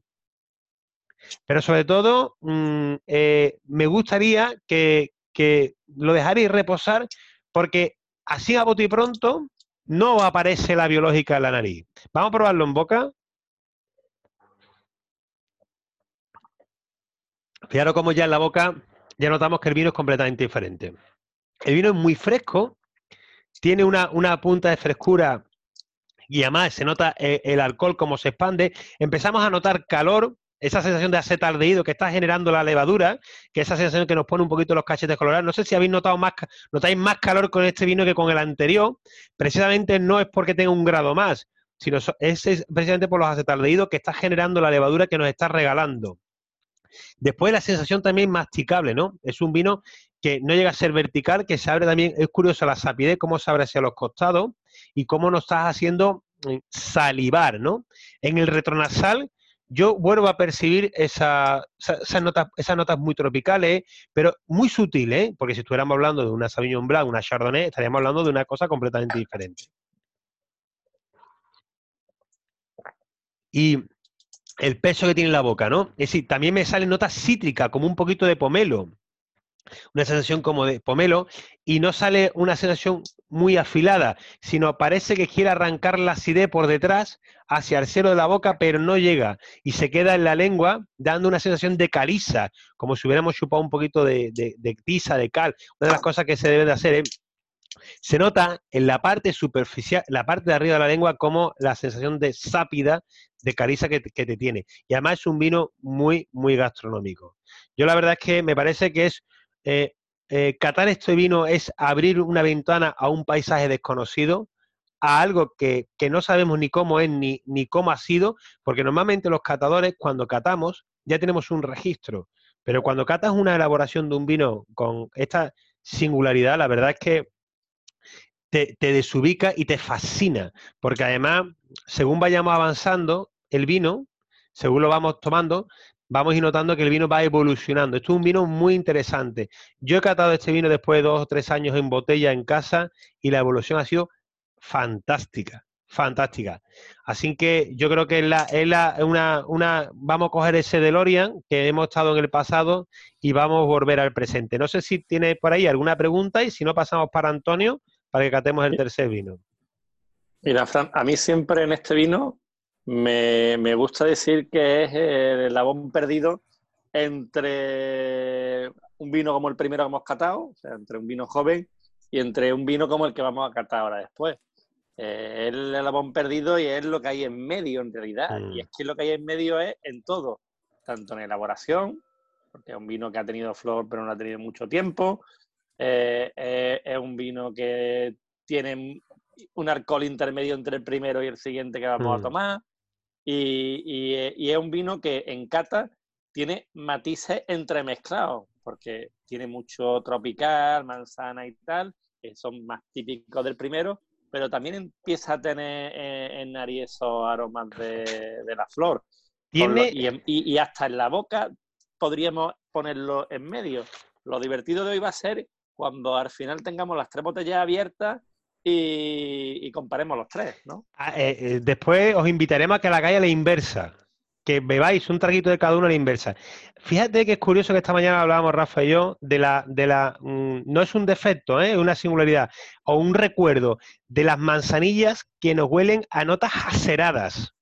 Pero sobre todo, mmm, eh, me gustaría que, que lo dejarais reposar, porque así a bote y pronto no aparece la biológica en la nariz. Vamos a probarlo en boca. Fijaros como ya en la boca ya notamos que el vino es completamente diferente. El vino es muy fresco, tiene una, una punta de frescura y además se nota el, el alcohol como se expande. Empezamos a notar calor. Esa sensación de acetaldehído que está generando la levadura, que esa sensación que nos pone un poquito los cachetes colorados. No sé si habéis notado más, notáis más calor con este vino que con el anterior. Precisamente no es porque tenga un grado más, sino es precisamente por los acetaldehídos que está generando la levadura que nos está regalando. Después la sensación también masticable, ¿no? Es un vino que no llega a ser vertical, que se abre también, es curioso la sapidez, cómo se abre hacia los costados y cómo nos estás haciendo salivar, ¿no? En el retronasal yo vuelvo a percibir esa, esa, esas, notas, esas notas muy tropicales, pero muy sutiles, ¿eh? Porque si estuviéramos hablando de una Sauvignon Blanc, una Chardonnay, estaríamos hablando de una cosa completamente diferente. Y el peso que tiene en la boca, ¿no? Es decir, también me salen notas cítricas, como un poquito de pomelo. Una sensación como de pomelo, y no sale una sensación muy afilada, sino parece que quiere arrancar la acidez por detrás hacia el cielo de la boca, pero no llega y se queda en la lengua dando una sensación de caliza, como si hubiéramos chupado un poquito de, de, de tiza, de cal. Una de las cosas que se debe de hacer es, se nota en la parte superficial, la parte de arriba de la lengua, como la sensación de sápida, de caliza que, que te tiene. Y además es un vino muy, muy gastronómico. Yo la verdad es que me parece que es Eh, eh, catar este vino es abrir una ventana a un paisaje desconocido, a algo que, que no sabemos ni cómo es ni, ni cómo ha sido, porque normalmente los catadores cuando catamos ya tenemos un registro, pero cuando catas una elaboración de un vino con esta singularidad, la verdad es que te, te desubica y te fascina, porque además según vayamos avanzando el vino, según lo vamos tomando, vamos a ir notando que el vino va evolucionando. Esto es un vino muy interesante. Yo he catado este vino después de dos o tres años en botella en casa y la evolución ha sido fantástica, fantástica. Así que yo creo que es la, es la, una, una, vamos a coger ese DeLorean que hemos estado en el pasado y vamos a volver al presente. No sé si tiene por ahí alguna pregunta y si no pasamos para Antonio para que catemos el tercer vino. Mira, Fran, a mí siempre en este vino Me, me gusta decir que es el labón perdido entre un vino como el primero que hemos catado, o sea, entre un vino joven y entre un vino como el que vamos a catar ahora después. Eh, es el labón perdido y es lo que hay en medio en realidad. Mm. Y es que lo que hay en medio es en todo, tanto en elaboración, porque es un vino que ha tenido flor pero no ha tenido mucho tiempo, eh, eh, es un vino que tiene un alcohol intermedio entre el primero y el siguiente que vamos mm. a tomar. Y, y, y es un vino que en cata tiene matices entremezclados, porque tiene mucho tropical, manzana y tal, que son más típicos del primero, pero también empieza a tener en, en nariz esos aromas de, de la flor. ¿Tiene? Lo, y, y, y hasta en la boca podríamos ponerlo en medio. Lo divertido de hoy va a ser cuando al final tengamos las tres botellas abiertas y, y comparemos los tres, ¿no? Ah, eh, eh, después os invitaremos a que la hagáis a la inversa, que bebáis un traguito de cada uno a la inversa. Fíjate que es curioso que esta mañana hablábamos, Rafa y yo, de la... De la mmm, no es un defecto, ¿eh? Es una singularidad o un recuerdo de las manzanillas que nos huelen a notas aceradas.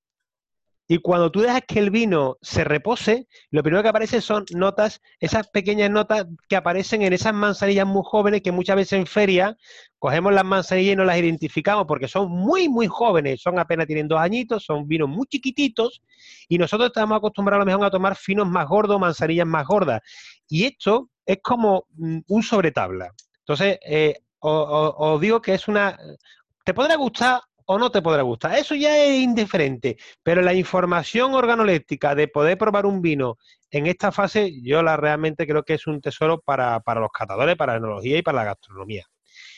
Y cuando tú dejas que el vino se repose, lo primero que aparece son notas, esas pequeñas notas que aparecen en esas manzanillas muy jóvenes que muchas veces en feria cogemos las manzanillas y no las identificamos porque son muy, muy jóvenes. Son apenas tienen dos añitos, son vinos muy chiquititos y nosotros estamos acostumbrados a lo mejor a tomar finos más gordos, manzanillas más gordas. Y esto es como un sobretabla. Entonces, eh, os, os digo que es una... Te podrá gustar... o no te podrá gustar. Eso ya es indiferente, pero la información organoléptica de poder probar un vino en esta fase, yo la realmente creo que es un tesoro para, para los catadores, para la enología y para la gastronomía.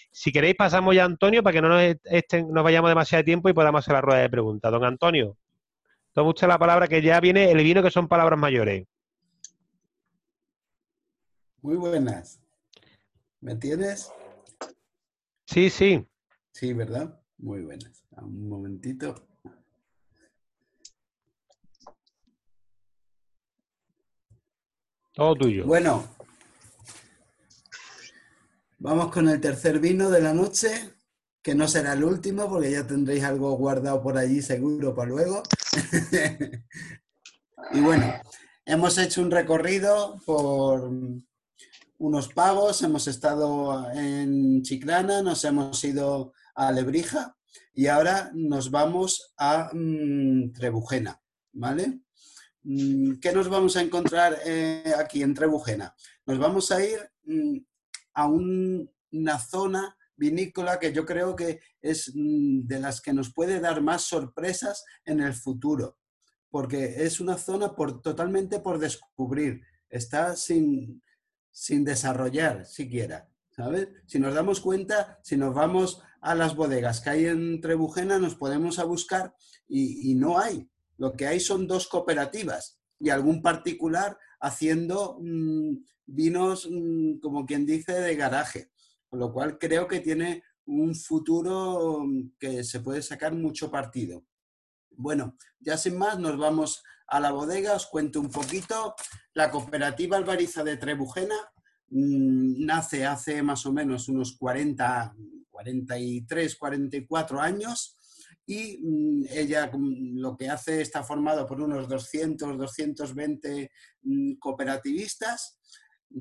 Si queréis pasamos ya a Antonio para que no nos, estén, nos vayamos demasiado tiempo y podamos hacer la rueda de preguntas. Don Antonio, toma usted la palabra que ya viene el vino que son palabras mayores. Muy buenas. ¿Me entiendes? Sí, sí. Sí, ¿verdad? Muy buenas. Un momentito. Todo tuyo. Bueno, vamos con el tercer vino de la noche, que no será el último porque ya tendréis algo guardado por allí seguro para luego. Y bueno, hemos hecho un recorrido por unos pagos, hemos estado en Chiclana, nos hemos ido a Lebrija y ahora nos vamos a mmm, Trebujena, ¿vale? ¿Qué nos vamos a encontrar eh, aquí en Trebujena? Nos vamos a ir mmm, a un, una zona vinícola que yo creo que es mmm, de las que nos puede dar más sorpresas en el futuro, porque es una zona por, totalmente por descubrir, está sin, sin desarrollar siquiera, ¿sabes? Si nos damos cuenta, si nos vamos a las bodegas que hay en Trebujena, nos podemos a buscar y, y no hay. Lo que hay son dos cooperativas y algún particular haciendo mmm, vinos, mmm, como quien dice, de garaje. Con lo cual creo que tiene un futuro que se puede sacar mucho partido. Bueno, ya sin más, nos vamos a la bodega. Os cuento un poquito. La cooperativa albariza de Trebujena mmm, nace hace más o menos unos cuarenta cuarenta y tres, cuarenta y cuatro años y mmm, ella lo que hace está formado por unos doscientos, doscientos veinte mmm, cooperativistas.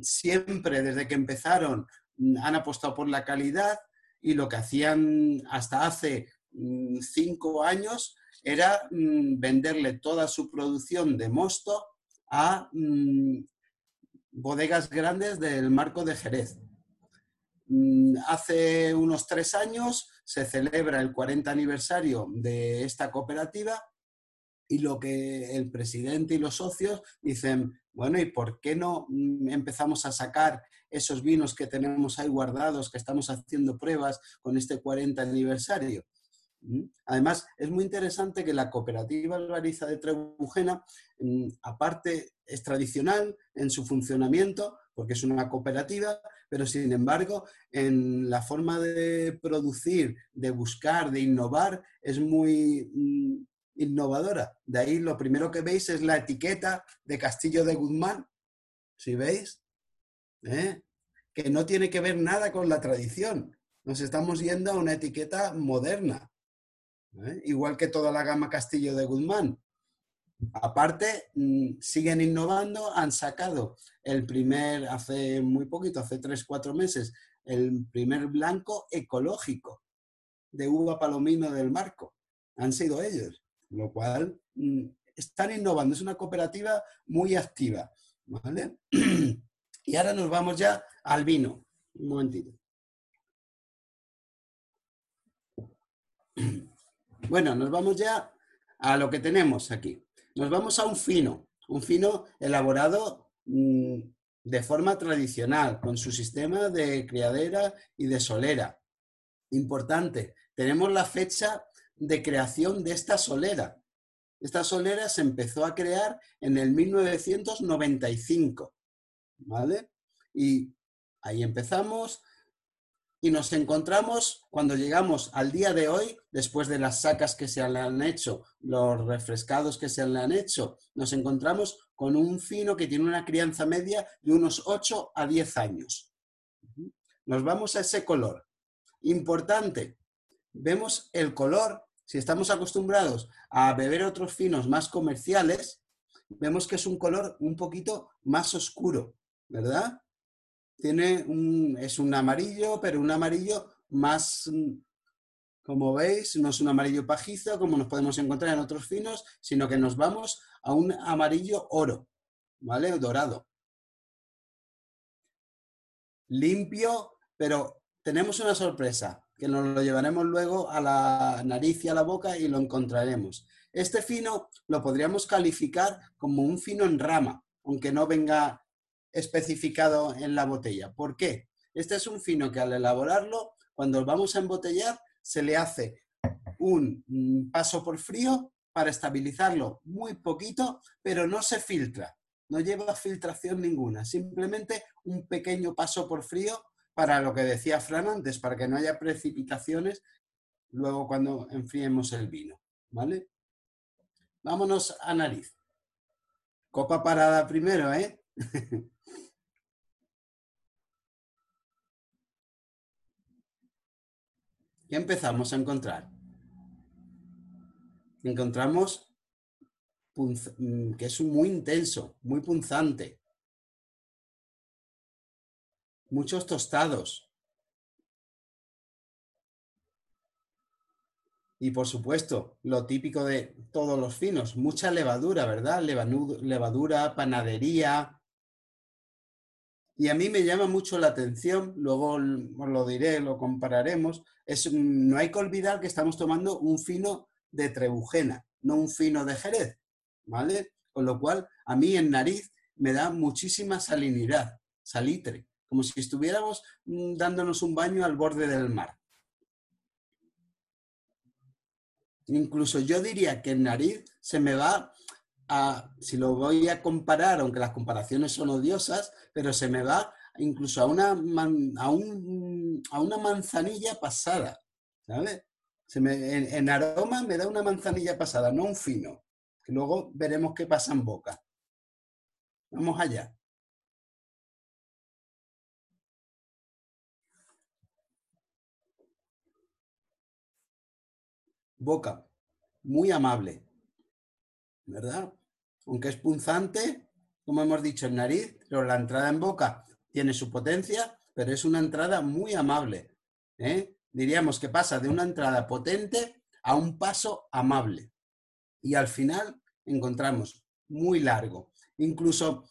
Siempre desde que empezaron mmm, han apostado por la calidad y lo que hacían hasta hace mmm, cinco años era mmm, venderle toda su producción de mosto a mmm, bodegas grandes del Marco de Jerez. Hace unos tres años se celebra el cuarenta aniversario de esta cooperativa y lo que el presidente y los socios dicen, bueno, ¿y por qué no empezamos a sacar esos vinos que tenemos ahí guardados, que estamos haciendo pruebas con este cuarenta aniversario? Además, es muy interesante que la cooperativa albariza de Trebujena, aparte es tradicional en su funcionamiento, porque es una cooperativa, pero sin embargo, en la forma de producir, de buscar, de innovar, es muy mmm, innovadora. De ahí lo primero que veis es la etiqueta de Castillo de Guzmán, ¿sí veis? ¿Eh? Que no tiene que ver nada con la tradición. Nos estamos yendo a una etiqueta moderna, ¿eh? Igual que toda la gama Castillo de Guzmán. Aparte, siguen innovando, han sacado el primer, hace muy poquito, hace tres, cuatro meses, el primer blanco ecológico de uva Palomino del Marco. Han sido ellos, lo cual están innovando. Es una cooperativa muy activa, ¿vale? Y ahora nos vamos ya al vino. Un momentito. Bueno, nos vamos ya a lo que tenemos aquí. Nos vamos a un fino, un fino elaborado mmm, de forma tradicional, con su sistema de criadera y de solera. Importante, tenemos la fecha de creación de esta solera. Esta solera se empezó a crear en el mil novecientos noventa y cinco, ¿vale? Y ahí empezamos, y nos encontramos cuando llegamos al día de hoy, después de las sacas que se le han hecho, los refrescados que se le han hecho, nos encontramos con un fino que tiene una crianza media de unos ocho a diez años. Nos vamos a ese color. Importante, vemos el color. Si estamos acostumbrados a beber otros finos más comerciales, vemos que es un color un poquito más oscuro, ¿verdad? Tiene un, es un amarillo, pero un amarillo más, como veis, no es un amarillo pajizo, como nos podemos encontrar en otros finos, sino que nos vamos a un amarillo oro, ¿vale? Dorado. Limpio, pero tenemos una sorpresa, que nos lo llevaremos luego a la nariz y a la boca y lo encontraremos. Este fino lo podríamos calificar como un fino en rama, aunque no venga especificado en la botella. ¿Por qué? Este es un fino que al elaborarlo, cuando lo vamos a embotellar, se le hace un paso por frío para estabilizarlo muy poquito, pero no se filtra, no lleva filtración ninguna, simplemente un pequeño paso por frío para lo que decía Fran antes, para que no haya precipitaciones luego cuando enfriemos el vino, ¿vale? Vámonos a nariz. Copa parada primero, ¿eh? ¿Qué empezamos a encontrar? Encontramos que es muy intenso, muy punzante. Muchos tostados. Y por supuesto, lo típico de todos los finos, mucha levadura, ¿verdad? Levadura, panadería. Y a mí me llama mucho la atención, luego os lo diré, lo compararemos. Es, no hay que olvidar que estamos tomando un fino de Trebujena, no un fino de Jerez, ¿vale? Con lo cual, a mí en nariz me da muchísima salinidad, salitre. Como si estuviéramos dándonos un baño al borde del mar. Incluso yo diría que en nariz se me va a, si lo voy a comparar, aunque las comparaciones son odiosas, pero se me va incluso a una, man, a un, a una manzanilla pasada, ¿sabes? Se me, en, en aroma me da una manzanilla pasada, no un fino, que luego veremos qué pasa en boca. Vamos allá. Boca, muy amable, ¿verdad? Aunque es punzante, como hemos dicho, en nariz, pero la entrada en boca tiene su potencia, pero es una entrada muy amable, ¿eh? Diríamos que pasa de una entrada potente a un paso amable. Y al final encontramos muy largo. Incluso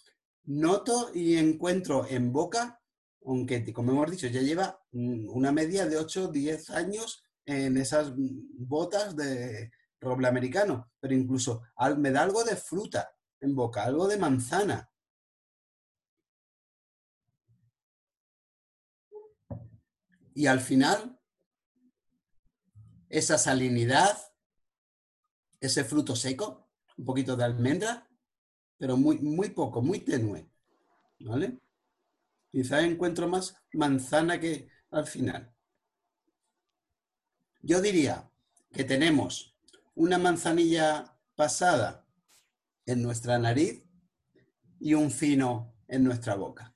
noto y encuentro en boca, aunque como hemos dicho, ya lleva una media de ocho o diez años en esas botas de roble americano, pero incluso me da algo de fruta en boca, algo de manzana. Y al final, esa salinidad, ese fruto seco, un poquito de almendra, pero muy, muy poco, muy tenue, ¿vale? Quizá encuentro más manzana que al final. Yo diría que tenemos una manzanilla pasada en nuestra nariz y un fino en nuestra boca.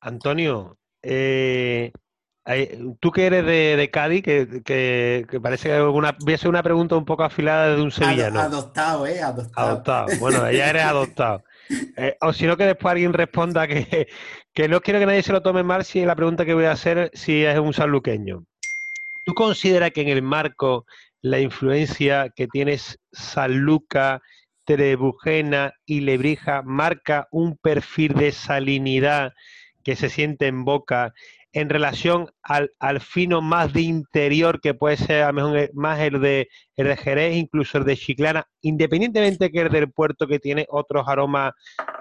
Antonio, eh, tú que eres de, de Cádiz, que, que, que parece que alguna, voy a hacer una pregunta un poco afilada de un sevillano. Adoptado, ¿eh? Adoptado. Adoptado. Bueno, ya eres adoptado. Eh, o si no, que después alguien responda que, que no quiero que nadie se lo tome mal si la pregunta que voy a hacer si es un sanluqueño. ¿Tú consideras que en el marco la influencia que tienes Sanlúcar, Trebujena y Lebrija marca un perfil de salinidad que se siente en boca en relación al, al fino más de interior que puede ser a lo mejor más el de, el de Jerez, incluso el de Chiclana, independientemente que el del puerto que tiene otros aromas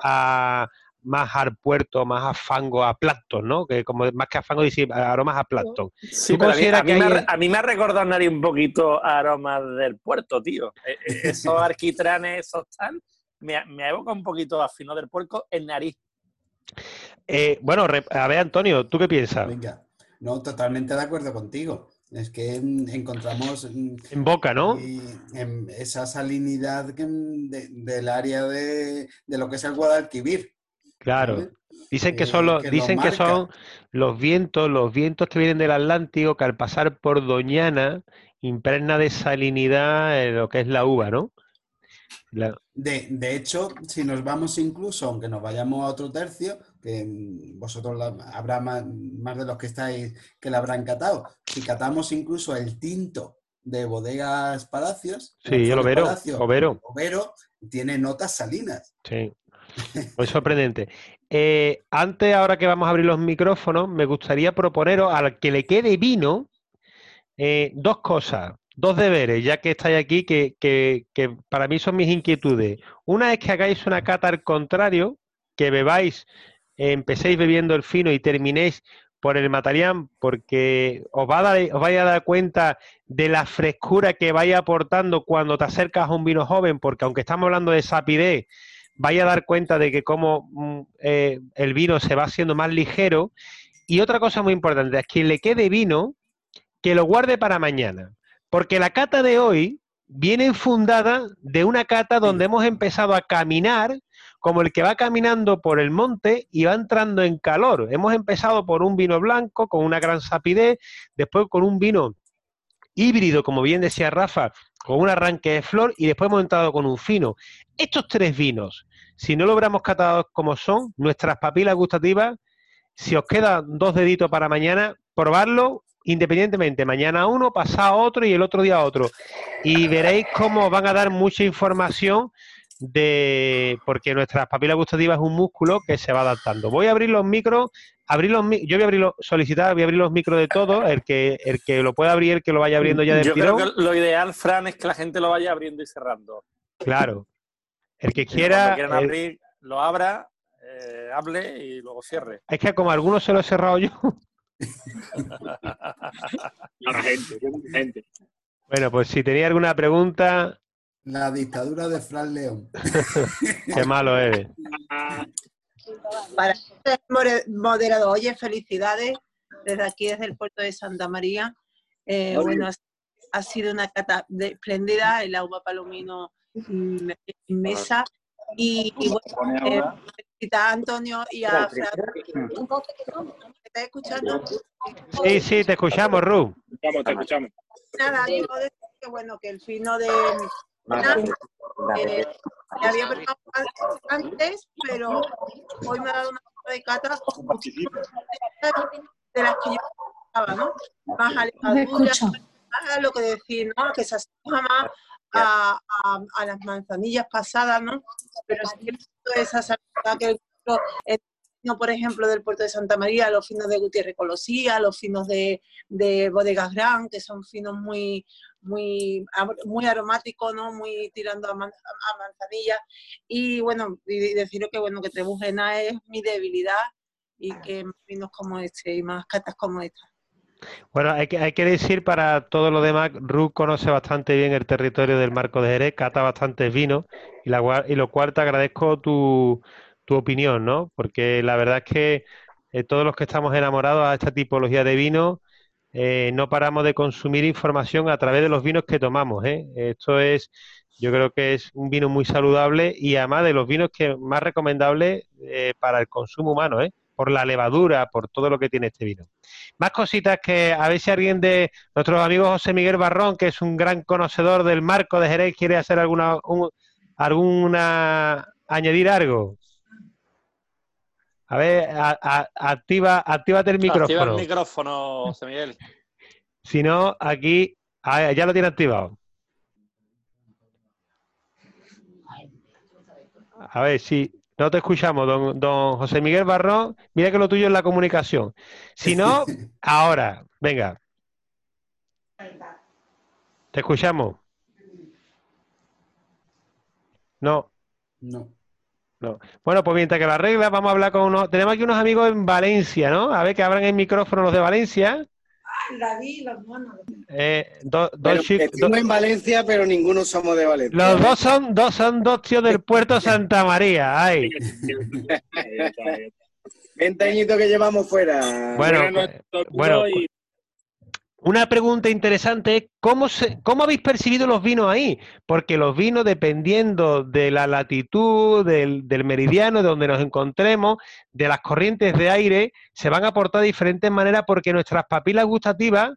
a, más al puerto, más a fango, a plastón, ¿no? Que como más que a fango dice aromas a plastón. Sí, a, mí, a, mí hay... me, a mí me ha recordado Nari un poquito a aromas del puerto, tío. Esos arquitranes, esos tan, me, me evoca un poquito a fino del puerco en nariz. Eh, bueno, a ver, Antonio, ¿tú qué piensas? Venga, no, totalmente de acuerdo contigo. Es que encontramos... En boca, ¿no? Y, en esa salinidad de, del área de, de lo que es el Guadalquivir. Claro. ¿Sí? Dicen que son los, que dicen que son los vientos, los vientos que vienen del Atlántico, que al pasar por Doñana impregna de salinidad en lo que es la uva, ¿no? La... De, de hecho, si nos vamos incluso, aunque nos vayamos a otro tercio, que vosotros la, habrá más, más de los que estáis que la habrán catado, si catamos incluso el tinto de Bodegas Palacios, sí, el Overo, Palacio, Overo. Overo tiene notas salinas. Sí. Muy sorprendente. Eh, antes, ahora que vamos a abrir los micrófonos, me gustaría proponeros al que le quede vino eh, dos cosas, dos deberes, ya que estáis aquí, que, que, que para mí son mis inquietudes. Una es que hagáis una cata al contrario, que bebáis, eh, empecéis bebiendo el fino y terminéis por el Matalián, porque os, va a dar, os vais a dar cuenta de la frescura que vais aportando cuando te acercas a un vino joven, porque aunque estamos hablando de sapidez, vais a dar cuenta de que como eh, el vino se va haciendo más ligero. Y otra cosa muy importante, a quien le quede vino, que lo guarde para mañana. Porque la cata de hoy viene fundada de una cata donde hemos empezado a caminar, como el que va caminando por el monte y va entrando en calor. Hemos empezado por un vino blanco, con una gran sapidez, después con un vino híbrido, como bien decía Rafa, con un arranque de flor, y después hemos entrado con un fino. Estos tres vinos, si no lo hubiéramos catado como son, nuestras papilas gustativas, si os quedan dos deditos para mañana, probarlo independientemente. Mañana uno, pasado otro y el otro día otro. Y veréis cómo van a dar mucha información, de porque nuestras papilas gustativas es un músculo que se va adaptando. Voy a abrir los micros, abrir los mic... yo voy a abrir los... solicitar, voy a abrir los micros de todo, el que el que lo pueda abrir, el que lo vaya abriendo ya de tirón. Yo creo que lo ideal, Fran, es que la gente lo vaya abriendo y cerrando. Claro. El que quiera... Cuando quieran el... abrir, lo abra, eh, hable y luego cierre. Es que como algunos se lo he cerrado yo. gente, gente. Bueno, pues si tenía alguna pregunta... La dictadura de Fran León. Qué malo eres. Para ser moderado, oye, felicidades desde aquí, desde el Puerto de Santa María. Eh, bueno, ha sido una cata espléndida, el agua Palomino inmensa. Y, y bueno, eh, felicitar a Antonio y a Fran. ¿Estás escuchando? Sí, sí, te escuchamos, Ru. Te escuchamos, te escuchamos. Nada, digo decir que bueno, que el fino de... Nada, eh, le había preguntado antes, pero hoy me ha dado una cata de catas de las que yo estaba, ¿no? Más alejaduras, más a lo que decir, ¿no? Que se asemeja más a, a, a las manzanillas pasadas, ¿no? Pero sí esa salida que el fino, por ejemplo, del Puerto de Santa María, los finos de Gutiérrez Colosía, los finos de, de Bodegas Gran, que son finos muy... Muy, muy aromático, ¿no? Muy tirando a, man, a manzanilla. Y bueno, y deciros que bueno, que Trebujena es mi debilidad y que más vinos como este y más catas como esta. Bueno, hay que, hay que decir para todo lo demás, Ruth conoce bastante bien el territorio del Marco de Jerez, cata bastantes vinos y, la, y lo cual te agradezco tu, tu opinión, ¿no? Porque la verdad es que eh, todos los que estamos enamorados a esta tipología de vino, Eh, no paramos de consumir información a través de los vinos que tomamos, ¿eh? Esto es, yo creo que es un vino muy saludable y además de los vinos que más recomendables eh, para el consumo humano, ¿eh? Por la levadura, por todo lo que tiene este vino. Más cositas que a ver si alguien de nuestros amigos José Miguel Barrón, que es un gran conocedor del Marco de Jerez, quiere hacer alguna, un, alguna añadir algo. A ver, a, a, activa, actívate el micrófono. Activa el micrófono, José Miguel. Si no, aquí... Ver, ya lo tiene activado. A ver, si no te escuchamos, don, don José Miguel Barrón, mira que lo tuyo es la comunicación. Si no, ahora, venga. ¿Te escuchamos? No. No. No. Bueno, pues mientras que lo arreglas, vamos a hablar con unos... Tenemos aquí unos amigos en Valencia, ¿no? A ver, que abran el micrófono los de Valencia. Ah, David, los monos. Eh, do, do do... en Valencia, pero ninguno somos de Valencia. Los dos son dos, son dos tíos del Puerto Santa María. Ay. veinte añitos que llevamos fuera. Bueno, bueno y... una pregunta interesante es ¿cómo, se, ¿cómo habéis percibido los vinos ahí? Porque los vinos, dependiendo de la latitud, del, del meridiano, de donde nos encontremos, de las corrientes de aire, se van a aportar de diferentes maneras porque nuestras papilas gustativas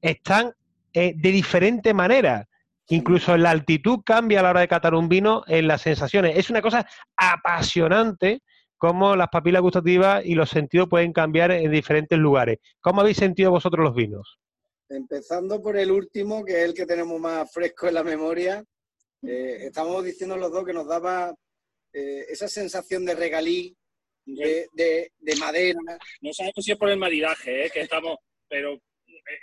están eh, de diferente manera. Incluso en la altitud cambia a la hora de catar un vino en las sensaciones. Es una cosa apasionante cómo las papilas gustativas y los sentidos pueden cambiar en diferentes lugares. ¿Cómo habéis sentido vosotros los vinos? Empezando por el último, que es el que tenemos más fresco en la memoria. Eh, estábamos diciendo los dos que nos daba eh, esa sensación de regalí, de, de, de madera. No sabemos si es por el maridaje, eh, que estamos... pero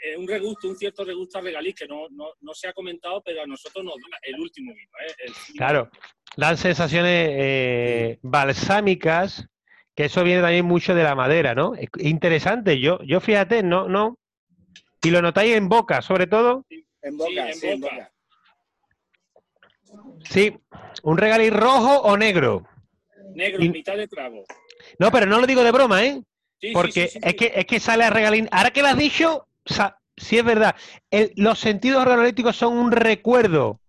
eh, un regusto, un cierto regusto a regalí que no, no, no se ha comentado, pero a nosotros nos da el último vino. Eh, el último. Claro. Dan sensaciones eh, balsámicas, que eso viene también mucho de la madera, ¿no? Es interesante, yo, yo fíjate, ¿no? no ¿Y lo notáis en boca, sobre todo? Sí, en boca, sí, en boca. Sí, un regalí rojo o negro. Negro, y... mitad de trago. No, pero no lo digo de broma, ¿eh? Sí, porque sí, sí, sí, es, sí. Que, es que sale a regalín. Ahora que lo has dicho, o sea, sí es verdad. El, los sentidos organolépticos son un recuerdo.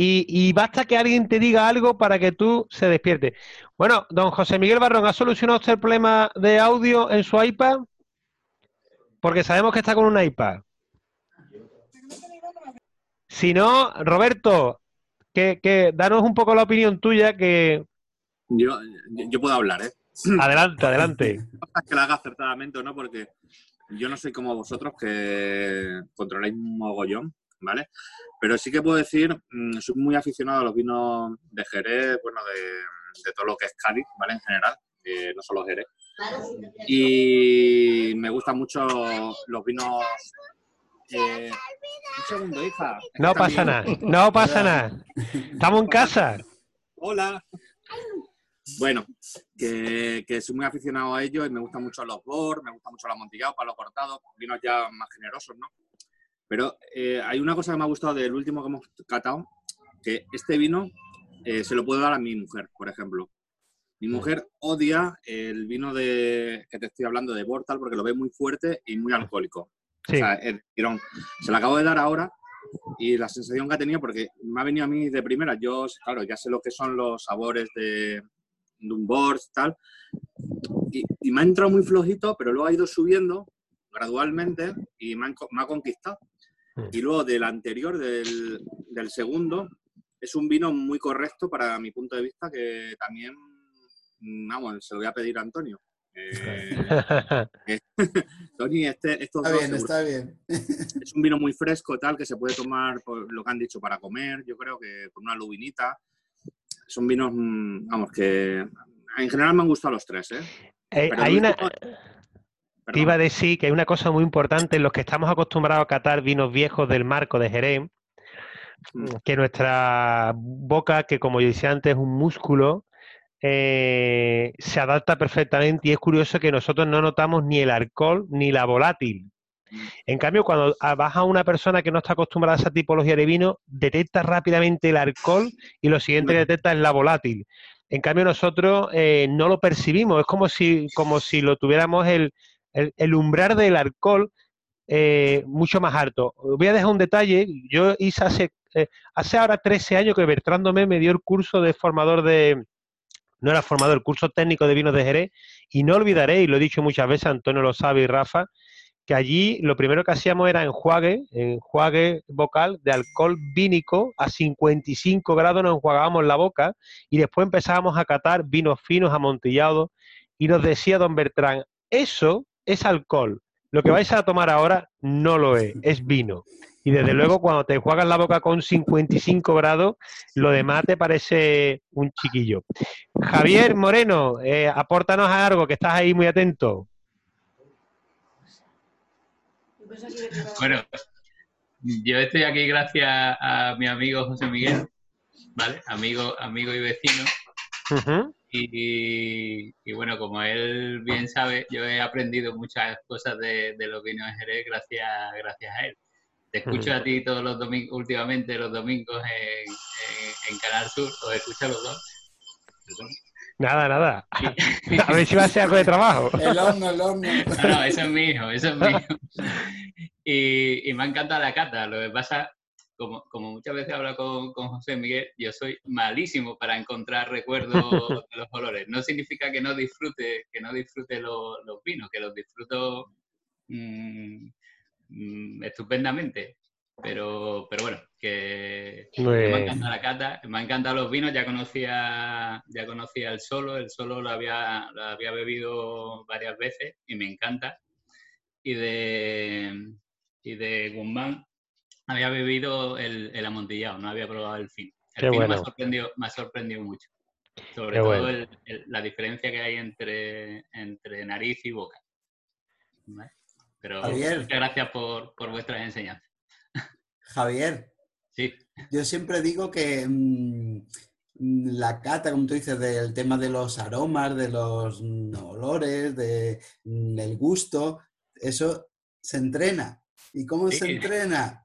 Y, y basta que alguien te diga algo para que tú se despiertes. Bueno, don José Miguel Barrón, ¿ha solucionado usted el problema de audio en su iPad? Porque sabemos que está con un iPad. Si no, Roberto, que, que danos un poco la opinión tuya que... Yo, yo puedo hablar, ¿eh? Adelante, adelante. Que la haga acertadamente o no, porque yo no soy como vosotros que controláis un mogollón, ¿vale? Pero sí que puedo decir, soy muy aficionado a los vinos de Jerez, bueno, de, de todo lo que es Cádiz, ¿vale? En general, eh, no solo Jerez. Y me gustan mucho los vinos... Eh... Un segundo, hija. No pasa nada, no pasa nada. Estamos en casa. Hola. Bueno, que, que soy muy aficionado a ellos y me gustan mucho los Bor, me gusta mucho el Amontillado, palo cortado, vinos ya más generosos, ¿no? Pero eh, hay una cosa que me ha gustado del último que hemos catado, que este vino eh, se lo puedo dar a mi mujer, por ejemplo. Mi mujer odia el vino de que te estoy hablando de Bortal porque lo ve muy fuerte y muy alcohólico. Sí. O sea, el tirón. Se lo acabo de dar ahora y la sensación que ha tenido, porque me ha venido a mí de primera. Yo, claro, ya sé lo que son los sabores de, de un Bort, tal. Y, y me ha entrado muy flojito, pero luego ha ido subiendo gradualmente y me, han, me ha conquistado. Y luego del anterior, del, del segundo, es un vino muy correcto para mi punto de vista que también, vamos, se lo voy a pedir a Antonio. Eh, eh, Tony, este, estos está dos, bien, está bien. Es un vino muy fresco, tal, que se puede tomar, por lo que han dicho, para comer, yo creo que con una lubinita. Son vinos, vamos, que en general me han gustado los tres, ¿eh? eh Pero hay una... Como... Te iba a decir que hay una cosa muy importante en los que estamos acostumbrados a catar vinos viejos del Marco de Jerez, que nuestra boca, que como yo decía antes es un músculo, eh, se adapta perfectamente y es curioso que nosotros no notamos ni el alcohol ni la volátil. En cambio, cuando vas a una persona que no está acostumbrada a esa tipología de vino, detecta rápidamente el alcohol y lo siguiente que detecta es la volátil. En cambio, nosotros eh, no lo percibimos, es como si, como si lo tuviéramos el... El, el umbral del alcohol eh, mucho más alto. Voy a dejar un detalle. Yo hice hace, eh, hace ahora trece años que Bertrando me, me dio el curso de formador de... No era formador, el curso técnico de vinos de Jerez. Y no olvidaré, y lo he dicho muchas veces, Antonio lo sabe y Rafa, que allí lo primero que hacíamos era enjuague, enjuague vocal de alcohol vínico a cincuenta y cinco grados, nos enjuagábamos la boca y después empezábamos a catar vinos finos, amontillados. Y nos decía don Bertrán, eso... es alcohol. Lo que vais a tomar ahora no lo es, es vino. Y desde luego cuando te enjuagas la boca con cincuenta y cinco grados, lo demás te parece un chiquillo. Javier Moreno, eh, apórtanos a algo, que estás ahí muy atento. Bueno, yo estoy aquí gracias a mi amigo José Miguel, ¿vale? Amigo, amigo y vecino. Uh-huh. Y, y bueno, como él bien sabe, yo he aprendido muchas cosas de, de los vinos de Jerez gracias, gracias a él. Te escucho a ti todos los domingos, últimamente los domingos en, en, en Canal Sur, os escucho a los dos. Nada, nada. A ver si va a ser algo de trabajo. El horno, el horno. No, no, eso es mi hijo, eso es mi hijo. Y, y me ha encantado la cata. Lo que pasa, como, como muchas veces hablo con, con José Miguel, yo soy malísimo para encontrar recuerdos de los olores. No significa que no disfrute, que no disfrute los, los vinos, que los disfruto mmm, mmm, estupendamente. Pero, pero bueno, que, pues... que me ha encantado la cata, me han encantado los vinos, ya conocía, ya conocía el solo, el solo lo había, lo había bebido varias veces y me encanta. Y de, y de Guzmán había bebido el, el amontillado, no había probado el fino. El fino bueno. me ha sorprendido, me ha sorprendido mucho, sobre Qué todo bueno. el, el, la diferencia que hay entre, entre nariz y boca. ¿Vale? Pero Javier, muchas gracias por, por vuestras enseñanzas. Javier, sí. Yo siempre digo que mmm, la cata, como tú dices, del tema de los aromas, de los mmm, olores, de, mmm, el gusto, eso se entrena. ¿Y cómo sí. se entrena?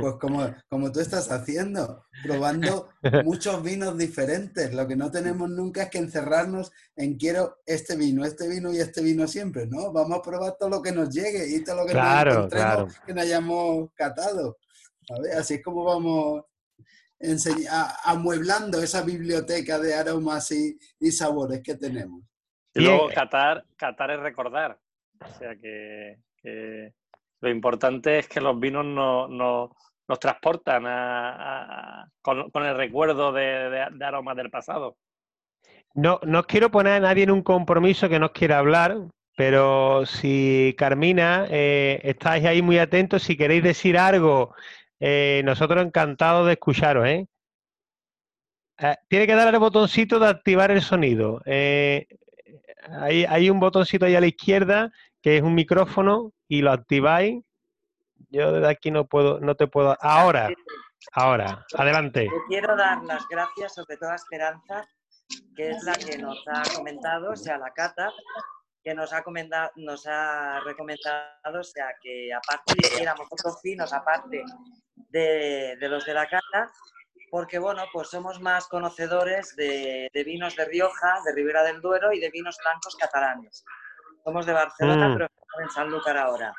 Pues como, como tú estás haciendo, probando muchos vinos diferentes. Lo que no tenemos nunca es que encerrarnos en quiero este vino, este vino y este vino siempre, ¿no? Vamos a probar todo lo que nos llegue y todo lo que claro, nos claro. que nos hayamos catado. A ver, así es como vamos amueblando esa biblioteca de aromas y, y sabores que tenemos. Y luego catar, catar es recordar. O sea que, que lo importante es que los vinos no, no, nos transportan a, a, con, con el recuerdo de, de, de aromas del pasado. No, no quiero poner a nadie en un compromiso que no quiera hablar. Pero si Carmina, eh, estáis ahí muy atentos, si queréis decir algo... Eh, nosotros encantados de escucharos, ¿eh? Eh, tiene que dar el botoncito de activar el sonido. Eh, hay, hay un botoncito ahí a la izquierda que es un micrófono y lo activáis. Yo desde aquí no puedo, no te puedo. Ahora, ahora, adelante. Yo quiero dar las gracias sobre todo a Esperanza, que es la que nos ha comentado, o sea, la cata, que nos ha, nos ha recomendado, o sea, que aparte hiciéramos otros finos, aparte de, de los de la cata, porque, bueno, pues somos más conocedores de, de vinos de Rioja, de Ribera del Duero y de vinos blancos catalanes. Somos de Barcelona, mm. pero estamos en Sanlúcar ahora.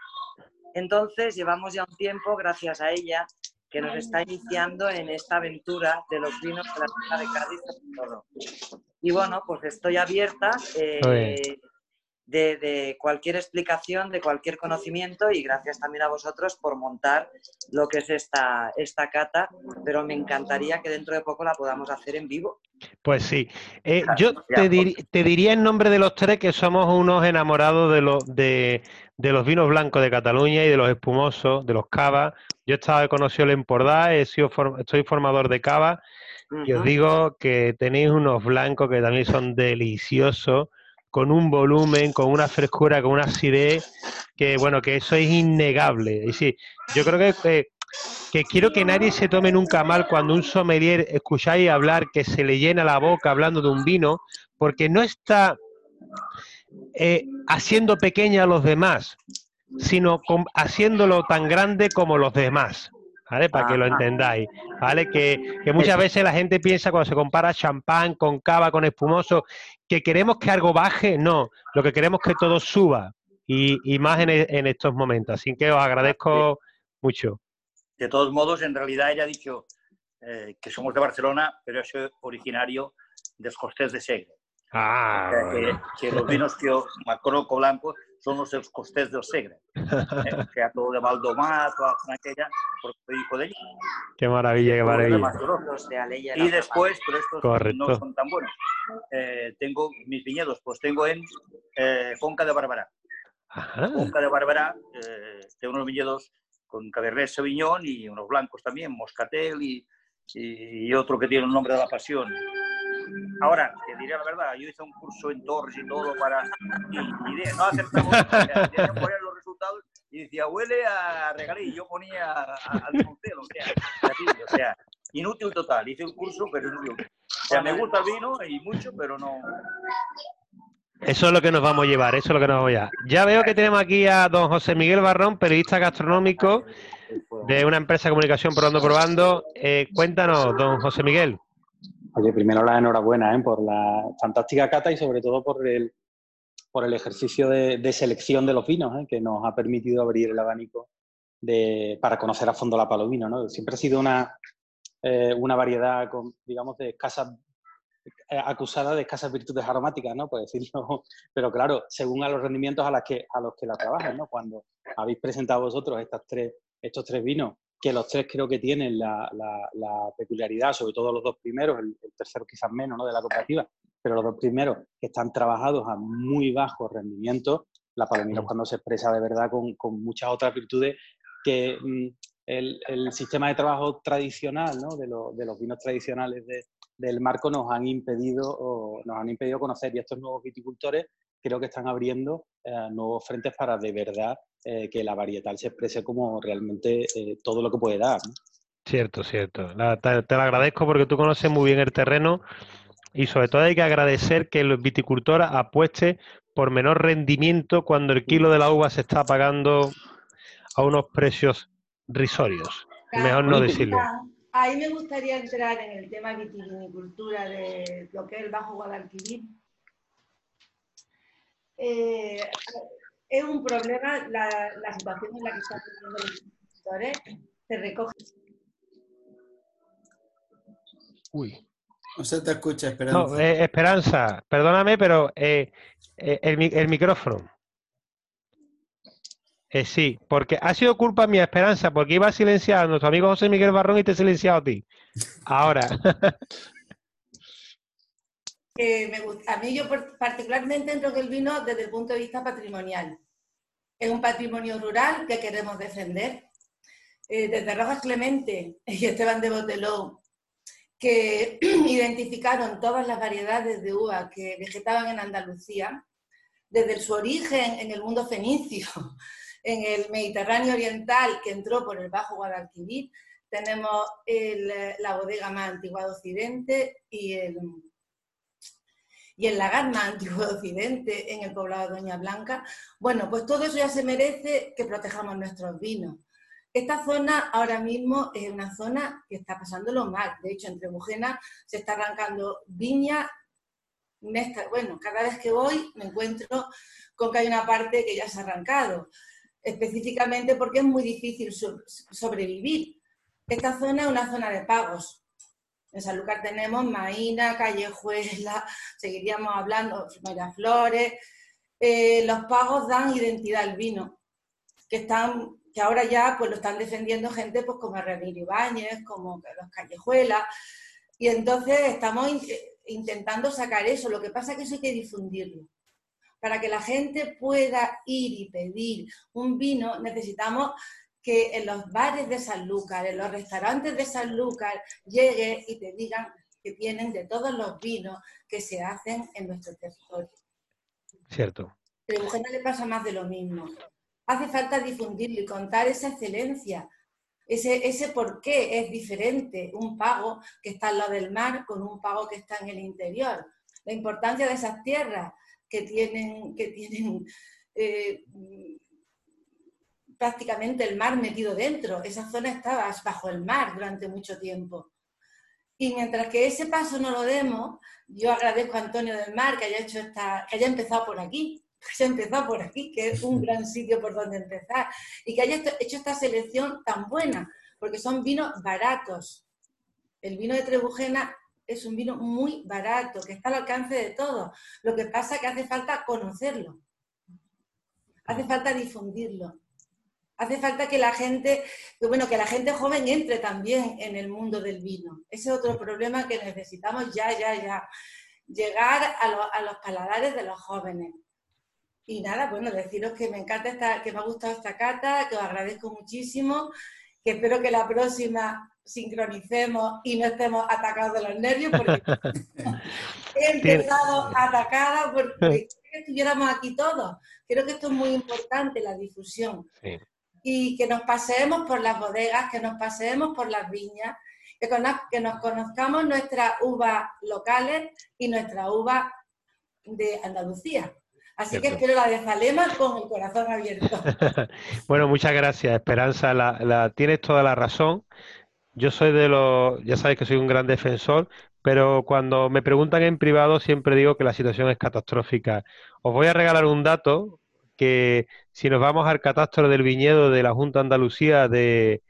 Entonces, llevamos ya un tiempo, gracias a ella, que nos está iniciando en esta aventura de los vinos de la zona de Cádiz y todo. Y, bueno, pues estoy abierta... Eh, De, de cualquier explicación, de cualquier conocimiento, y gracias también a vosotros por montar lo que es esta, esta cata, pero me encantaría que dentro de poco la podamos hacer en vivo. Pues sí. Eh, claro, yo te, dir, te diría en nombre de los tres que somos unos enamorados de, lo, de, de los vinos blancos de Cataluña y de los espumosos, de los cava. Yo he estado he conocido el Empordà, he sido for, estoy formador de cava, uh -huh. y os digo que tenéis unos blancos que también son deliciosos, con un volumen, con una frescura, con una acidez, que bueno, que eso es innegable. Y sí, yo creo que, que, que quiero que nadie se tome nunca mal cuando un sommelier escucháis hablar que se le llena la boca hablando de un vino, porque no está eh, haciendo pequeña a los demás, sino con, haciéndolo tan grande como los demás. ¿Vale? Para que lo entendáis, ¿vale? Que, que muchas veces la gente piensa cuando se compara champán con cava, con espumoso, que queremos que algo baje, no, lo que queremos es que todo suba, y, y más en, en estos momentos, así que os agradezco sí. mucho. De todos modos, en realidad ella ha dicho eh, que somos de Barcelona, pero yo soy originario de los Costés de Segre. Ah, o sea, bueno. que, que los vinos que yo me coloco blancos son los Costés del Segre, ¿eh? O sea, todo de Valdomar, toda la zona aquella, porque soy hijo de ella. Qué maravilla, qué maravilla. Y después, pero estos Correcto. no son tan buenos. Eh, tengo mis viñedos, pues tengo en eh, Conca de Barberá. Conca de Barberá, eh, tengo unos viñedos con Cabernet Sauvignon y unos blancos también, Moscatel y, y otro que tiene un nombre de la pasión. Ahora, te diré la verdad, yo hice un curso en Torres y todo para... Y, y de, no acertamos, tenía que poner los resultados y decía, huele a regalí, yo ponía al motel, o sea, así, o sea, inútil total, hice un curso, pero inútil. O sea, me gusta el vino y mucho, pero no... Eso es lo que nos vamos a llevar, eso es lo que nos vamos a llevar. Ya veo que tenemos aquí a don José Miguel Barrón, periodista gastronómico de una empresa de comunicación Probando Probando. Eh, cuéntanos, don José Miguel. Oye, primero la enhorabuena, ¿eh?, por la fantástica cata y sobre todo por el, por el ejercicio de, de selección de los vinos, ¿eh?, que nos ha permitido abrir el abanico de, para conocer a fondo la Palomino, ¿no? Siempre ha sido una, eh, una variedad, con, digamos, de escasas, eh, acusada de escasas virtudes aromáticas, ¿no? Pues decirlo, pero claro, según a los rendimientos a, las que, a los que la trabajan, ¿no? Cuando habéis presentado vosotros estas tres, estos tres vinos, que los tres creo que tienen la, la, la peculiaridad, sobre todo los dos primeros, el, el tercero quizás menos, ¿no?, de la cooperativa, pero los dos primeros que están trabajados a muy bajo rendimiento, la Palomino cuando se expresa de verdad con, con muchas otras virtudes que mm, el, el sistema de trabajo tradicional, ¿no?, de, lo, de los vinos tradicionales de, del marco nos han impedido o, nos han impedido conocer, y estos nuevos viticultores creo que están abriendo eh, nuevos frentes para de verdad eh, que la varietal se exprese como realmente eh, todo lo que puede dar, ¿no? Cierto, cierto. La, te, te lo agradezco porque tú conoces muy bien el terreno y sobre todo hay que agradecer que los viticultores apuesten por menor rendimiento cuando el kilo de la uva se está pagando a unos precios risorios. Mejor no decirlo. Ahí me gustaría entrar en el tema vitivinicultura de lo que es el Bajo Guadalquivir. Eh, es un problema la, la situación en la que están viviendo los productores. Se recoge. Uy, no se te escucha, Esperanza. No, eh, Esperanza, perdóname, pero eh, eh, el, el micrófono. Eh, sí, porque ha sido culpa mía, Esperanza, porque iba a silenciar a nuestro amigo José Miguel Barrón y te he silenciado a ti. Ahora. Eh, me gusta. A mí yo particularmente entro que el vino desde el punto de vista patrimonial. Es un patrimonio rural que queremos defender. Eh, desde Rojas Clemente y Esteban de Boteló, que identificaron todas las variedades de uva que vegetaban en Andalucía, desde su origen en el mundo fenicio, en el Mediterráneo oriental que entró por el Bajo Guadalquivir, tenemos el, la bodega más antigua de Occidente y el... y en la Garma, Antiguo Occidente, en el poblado de Doña Blanca. Bueno, pues todo eso ya se merece que protejamos nuestros vinos. Esta zona ahora mismo es una zona que está pasándolo mal. De hecho, en Trebujena se está arrancando viña. Bueno, cada vez que voy me encuentro con que hay una parte que ya se ha arrancado, específicamente porque es muy difícil sobrevivir. Esta zona es una zona de pagos. En Sanlúcar tenemos Maína, Callejuela, seguiríamos hablando, Miraflores. Eh, los pagos dan identidad al vino, que, están, que ahora ya pues, lo están defendiendo gente pues, como Ramiro Ibáñez, como los Callejuela. Y entonces estamos in intentando sacar eso. Lo que pasa es que eso hay que difundirlo. Para que la gente pueda ir y pedir un vino necesitamos que en los bares de Sanlúcar, en los restaurantes de Sanlúcar, llegues y te digan que tienen de todos los vinos que se hacen en nuestro territorio. Cierto. Pero a Mujer no le pasa más de lo mismo. Hace falta difundirlo y contar esa excelencia, ese, ese por qué es diferente un pago que está al lado del mar con un pago que está en el interior. La importancia de esas tierras que tienen... que tienen eh, prácticamente el mar metido dentro. Esa zona estaba bajo el mar durante mucho tiempo. Y mientras que ese paso no lo demos, yo agradezco a Antonio del Mar que haya hecho esta, que haya empezado por aquí, que haya empezado por aquí, que es un gran sitio por donde empezar, y que haya hecho esta selección tan buena, porque son vinos baratos. El vino de Trebujena es un vino muy barato, que está al alcance de todos. Lo que pasa es que hace falta conocerlo. Hace falta difundirlo. Hace falta que la gente, bueno, que la gente joven entre también en el mundo del vino. Ese es otro problema que necesitamos ya, ya, ya. Llegar a, lo, a los paladares de los jóvenes. Y nada, bueno, deciros que me encanta esta, que me ha gustado esta cata, que os agradezco muchísimo, que espero que la próxima sincronicemos y no estemos atacados de los nervios, porque he empezado atacada porque que estuviéramos aquí todos. Creo que esto es muy importante, la difusión. Sí. Y que nos paseemos por las bodegas, que nos paseemos por las viñas, que, que nos conozcamos nuestras uvas locales y nuestras uvas de Andalucía. Así Cierto. Que espero la de Zalema con el corazón abierto. Bueno, muchas gracias, Esperanza. La, la, tienes toda la razón. Yo soy de los, ya sabéis que soy un gran defensor, pero cuando me preguntan en privado siempre digo que la situación es catastrófica. Os voy a regalar un dato que si nos vamos al catastro del viñedo de la Junta de Andalucía de,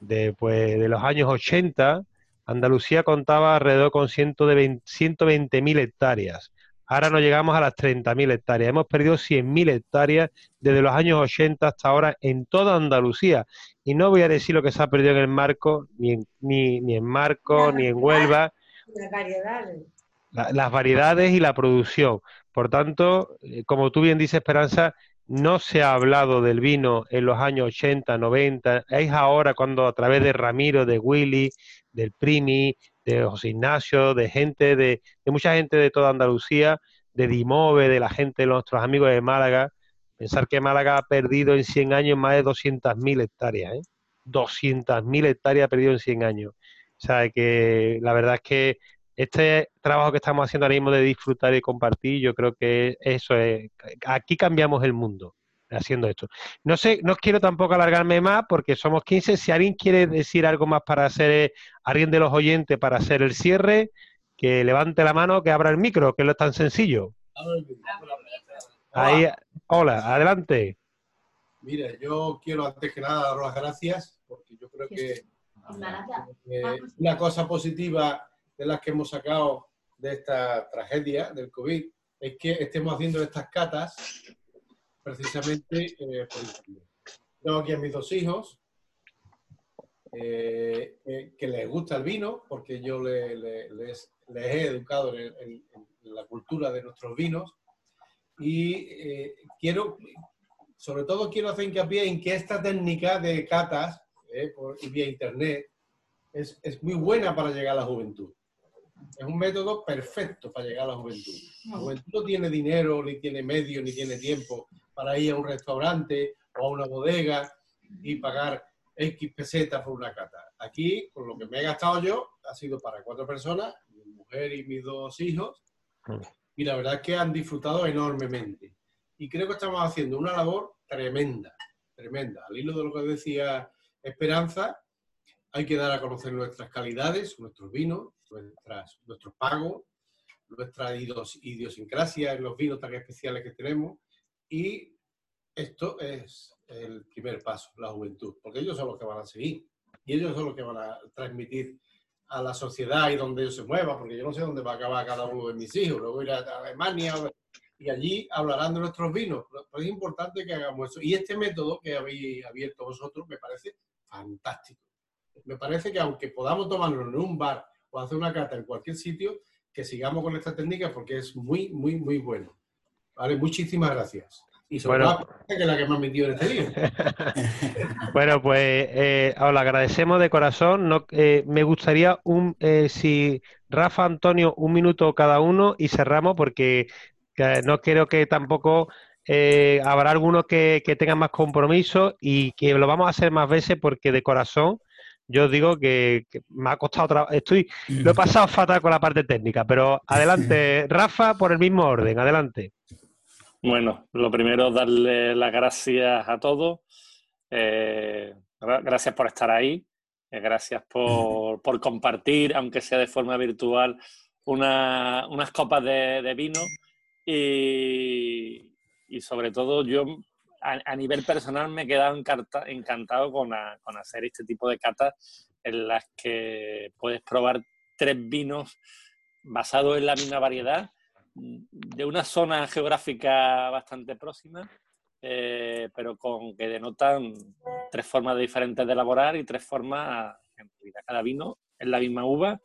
de, pues, de los años ochenta, Andalucía contaba alrededor con ciento veinte mil hectáreas. Ahora no llegamos a las treinta mil hectáreas. Hemos perdido cien mil hectáreas desde los años ochenta hasta ahora en toda Andalucía. Y no voy a decir lo que se ha perdido en el Marco, ni en, ni, ni en Marco, las ni en Huelva. Las variedades. La, las variedades y la producción. Por tanto, como tú bien dices, Esperanza, no se ha hablado del vino en los años ochenta, noventa. Es ahora cuando a través de Ramiro, de Willy, del Primi, de José Ignacio, de gente, de, de mucha gente de toda Andalucía, de Dimove, de la gente, de nuestros amigos de Málaga. Pensar que Málaga ha perdido en cien años más de doscientas mil hectáreas, ¿eh? doscientas mil hectáreas ha perdido en cien años. O sea, que la verdad es que este trabajo que estamos haciendo ahora mismo de disfrutar y compartir, yo creo que eso es, aquí cambiamos el mundo haciendo esto. No sé, no quiero tampoco alargarme más porque somos quince. Si alguien quiere decir algo más para hacer, alguien de los oyentes para hacer el cierre, que levante la mano, que abra el micro, que es lo tan sencillo. Ahí, hola, adelante. Mira, yo quiero antes que nada daros las gracias porque yo creo que eh, una cosa positiva de las que hemos sacado de esta tragedia del COVID es que estemos haciendo estas catas precisamente eh, por internet. Tengo aquí a mis dos hijos, eh, eh, que les gusta el vino, porque yo le, le, les, les he educado en, en, en la cultura de nuestros vinos, y eh, quiero, sobre todo quiero hacer hincapié en que esta técnica de catas eh, por, y vía internet es, es muy buena para llegar a la juventud. Es un método perfecto para llegar a la juventud. La juventud no tiene dinero, ni tiene medio, ni tiene tiempo para ir a un restaurante o a una bodega y pagar X pesetas por una cata. Aquí, con lo que me he gastado yo, ha sido para cuatro personas, mi mujer y mis dos hijos, y la verdad es que han disfrutado enormemente. Y creo que estamos haciendo una labor tremenda, tremenda. Al hilo de lo que decía Esperanza, hay que dar a conocer nuestras calidades, nuestros vinos, nuestras, nuestros pagos, nuestra idios, idiosincrasia en los vinos tan especiales que tenemos, y esto es el primer paso, la juventud, porque ellos son los que van a seguir y ellos son los que van a transmitir a la sociedad y donde ellos se muevan, porque yo no sé dónde va a acabar cada uno de mis hijos, luego ir a Alemania y allí hablarán de nuestros vinos. Pero es importante que hagamos eso, y este método que habéis abierto vosotros me parece fantástico. Me parece que aunque podamos tomarlo en un bar o hacer una cata en cualquier sitio, que sigamos con esta técnica porque es muy, muy, muy bueno. Vale, muchísimas gracias. Y sobre bueno, todo la que es la que me han metido en este lío. Bueno, pues eh, os lo agradecemos de corazón. No, eh, me gustaría, un eh, si Rafa, Antonio, un minuto cada uno y cerramos porque eh, no quiero que tampoco... Eh, habrá algunos que, que tengan más compromiso y que lo vamos a hacer más veces porque de corazón... Yo digo que, que me ha costado trabajo, estoy, lo he pasado fatal con la parte técnica, pero adelante, Rafa, por el mismo orden, adelante. Bueno, lo primero, darle las gracias a todos, eh, gracias por estar ahí, eh, gracias por, por compartir, aunque sea de forma virtual, una, unas copas de, de vino y, y sobre todo yo... A, a nivel personal me he quedado encarta, encantado con, a, con hacer este tipo de catas en las que puedes probar tres vinos basados en la misma variedad de una zona geográfica bastante próxima, eh, pero con que denotan tres formas diferentes de elaborar y tres formas, en realidad cada vino es la misma uva,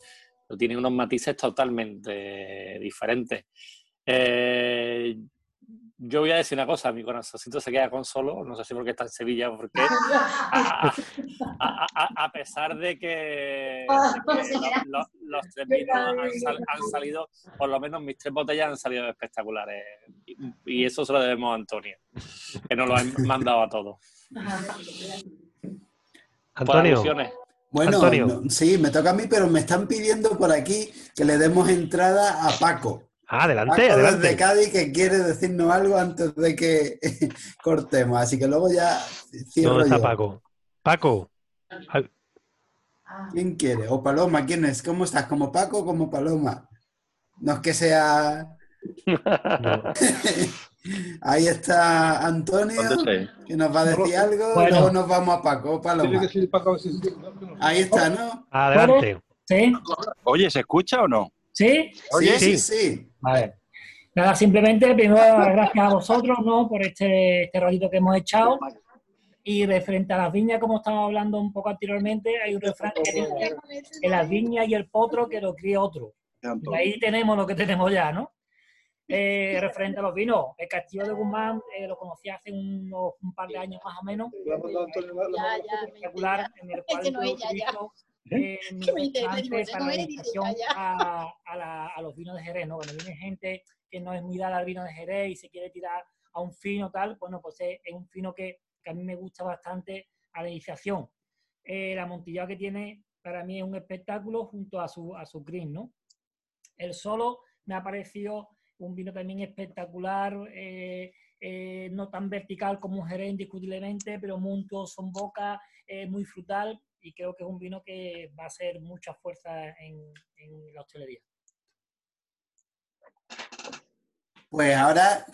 pero tiene unos matices totalmente diferentes. Eh, Yo voy a decir una cosa, mi corazoncito se queda con solo, no sé si porque está en Sevilla o por qué, a, a, a, a pesar de que, de que los, los, los tres vinos han, sal, han salido, por lo menos mis tres botellas han salido espectaculares, y, y eso se lo debemos a Antonio, que nos lo han mandado a todos. Antonio. Bueno, Antonio. Sí, me toca a mí, pero me están pidiendo por aquí que le demos entrada a Paco. Ah, adelante, Paco adelante. Desde Cádiz, que quiere decirnos algo antes de que cortemos. Así que luego ya cierro. ¿Dónde está yo? Paco? Paco. Ah. ¿Quién quiere? O Paloma, ¿quién es? ¿Cómo estás? ¿Como Paco o como Paloma? No es que sea... No. Ahí está Antonio, que nos va a decir algo, bueno. Luego nos vamos a Paco, Paloma. Ahí está, ¿no? Adelante. ¿Sí? Oye, ¿se escucha o no? ¿Sí? Oye, sí, sí, sí. Vale. Nada, simplemente primero dar gracias a vosotros, ¿no? Por este, este ratito que hemos echado. Y referente a las viñas, como estaba hablando un poco anteriormente, hay un refrán que dice que las viñas y el potro que lo cría otro. Y ahí tenemos lo que tenemos ya, ¿no? Eh, referente a los vinos, el Castillo de Guzmán eh, lo conocí hace unos, un par de años más o menos. Espectacular, en el cual yo utilizo a los vinos de Jerez, ¿no? Cuando viene gente que no es muy dada al vino de Jerez y se quiere tirar a un fino tal, bueno, pues es, es un fino que, que a mí me gusta bastante a la iniciación. Eh, el amontillado que tiene para mí es un espectáculo junto a su, a su green, ¿no? El solo me ha parecido un vino también espectacular, eh, eh, no tan vertical como un Jerez indiscutiblemente, pero muy untuoso en boca, eh, muy frutal, y creo que es un vino que va a hacer mucha fuerza en, en la hostelería. Pues ahora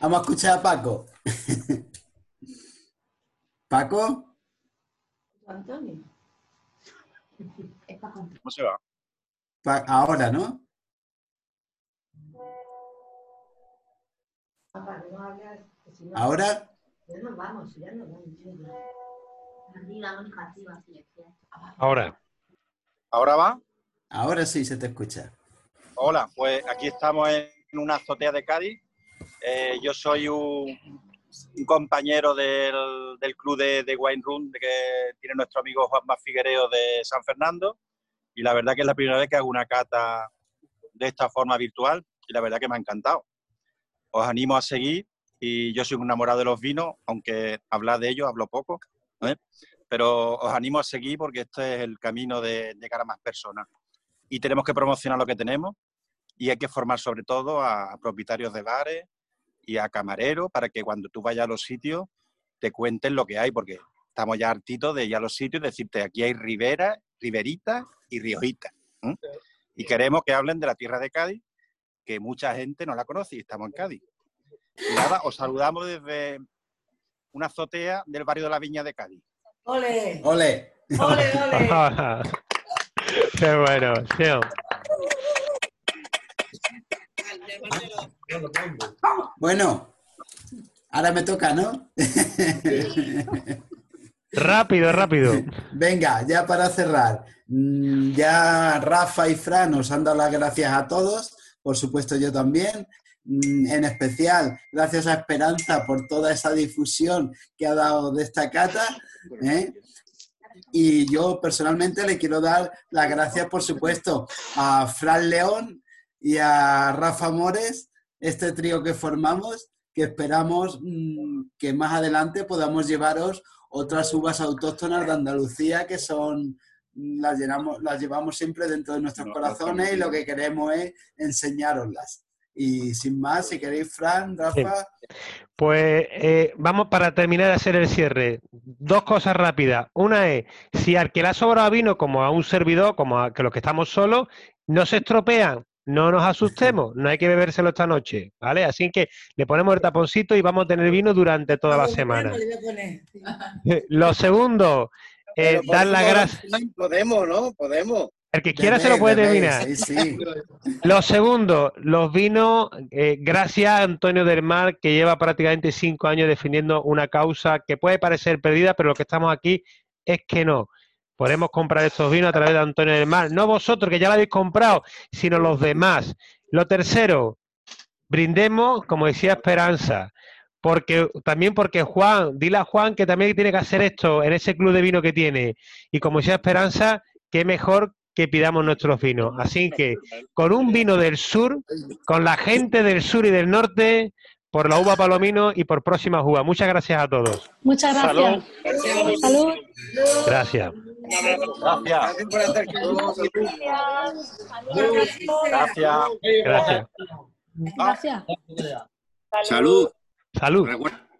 vamos a escuchar a Paco. ¿Paco? Antonio. ¿Cómo se va? Pa ahora, ¿no? ¿Ahora? Ya nos vamos, ya nos vamos. Ahora. ¿Ahora va? Ahora sí se te escucha. Hola, pues aquí estamos en una azotea de Cádiz. Eh, yo soy un, un compañero del, del club de, de Wine Room que tiene nuestro amigo Juanma Figuereo de San Fernando. Y la verdad que es la primera vez que hago una cata de esta forma virtual y la verdad que me ha encantado. Os animo a seguir y yo soy un enamorado de los vinos, aunque hablar de ellos hablo poco, ¿eh? Pero os animo a seguir porque este es el camino de llegar a más personas. Y tenemos que promocionar lo que tenemos y hay que formar sobre todo a propietarios de bares y a camareros para que cuando tú vayas a los sitios te cuenten lo que hay, porque estamos ya hartitos de ir a los sitios y decirte aquí hay riberas, riberitas y riojitas, ¿eh? Y queremos que hablen de la tierra de Cádiz, que mucha gente no la conoce y estamos en Cádiz. Y nada, os saludamos desde una azotea del barrio de la Viña de Cádiz. ¡Ole! ¡Ole! ¡Ole, ole! ¡Qué bueno, tío! Bueno, ahora me toca, ¿no? Rápido, rápido. Venga, ya para cerrar. Ya Rafa y Fran nos han dado las gracias a todos. Por supuesto, yo también. En especial, gracias a Esperanza por toda esa difusión que ha dado de esta cata. ¿eh? Y yo personalmente le quiero dar las gracias, por supuesto, a Fran León y a Rafa Mores, este trío que formamos, que esperamos mmm, que más adelante podamos llevaros otras uvas autóctonas de Andalucía que son... Las, llenamos, las llevamos siempre dentro de nuestros no, corazones no, y lo que queremos es enseñároslas. Y sin más, si queréis, Fran, Rafa... Sí. Pues eh, vamos para terminar de hacer el cierre. Dos cosas rápidas. Una es, si al que le ha sobrado vino, como a un servidor, como a que los que estamos solos, no se estropean, no nos asustemos, no hay que bebérselo esta noche, ¿vale? Así que le ponemos el taponcito y vamos a tener vino durante toda la semana. Lo segundo... Eh, dar las gracias. Podemos, ¿no? Podemos. El que quiera se lo puede terminar. Sí, sí. Lo segundo, los vinos, eh, gracias a Antonio del Mar, que lleva prácticamente cinco años defendiendo una causa que puede parecer perdida, pero lo que estamos aquí es que no. Podemos comprar estos vinos a través de Antonio del Mar. No vosotros, que ya lo habéis comprado, sino los demás. Lo tercero, brindemos, como decía Esperanza. Porque, también porque Juan, dile a Juan que también tiene que hacer esto en ese club de vino que tiene. Y como decía Esperanza, qué mejor que pidamos nuestros vinos. Así que, con un vino del sur, con la gente del sur y del norte, por la uva Palomino y por próximas uvas. Muchas gracias a todos. Muchas gracias. Salud. Salud. Gracias. Gracias. Gracias. Gracias. Gracias. Salud. Salud. Recuerda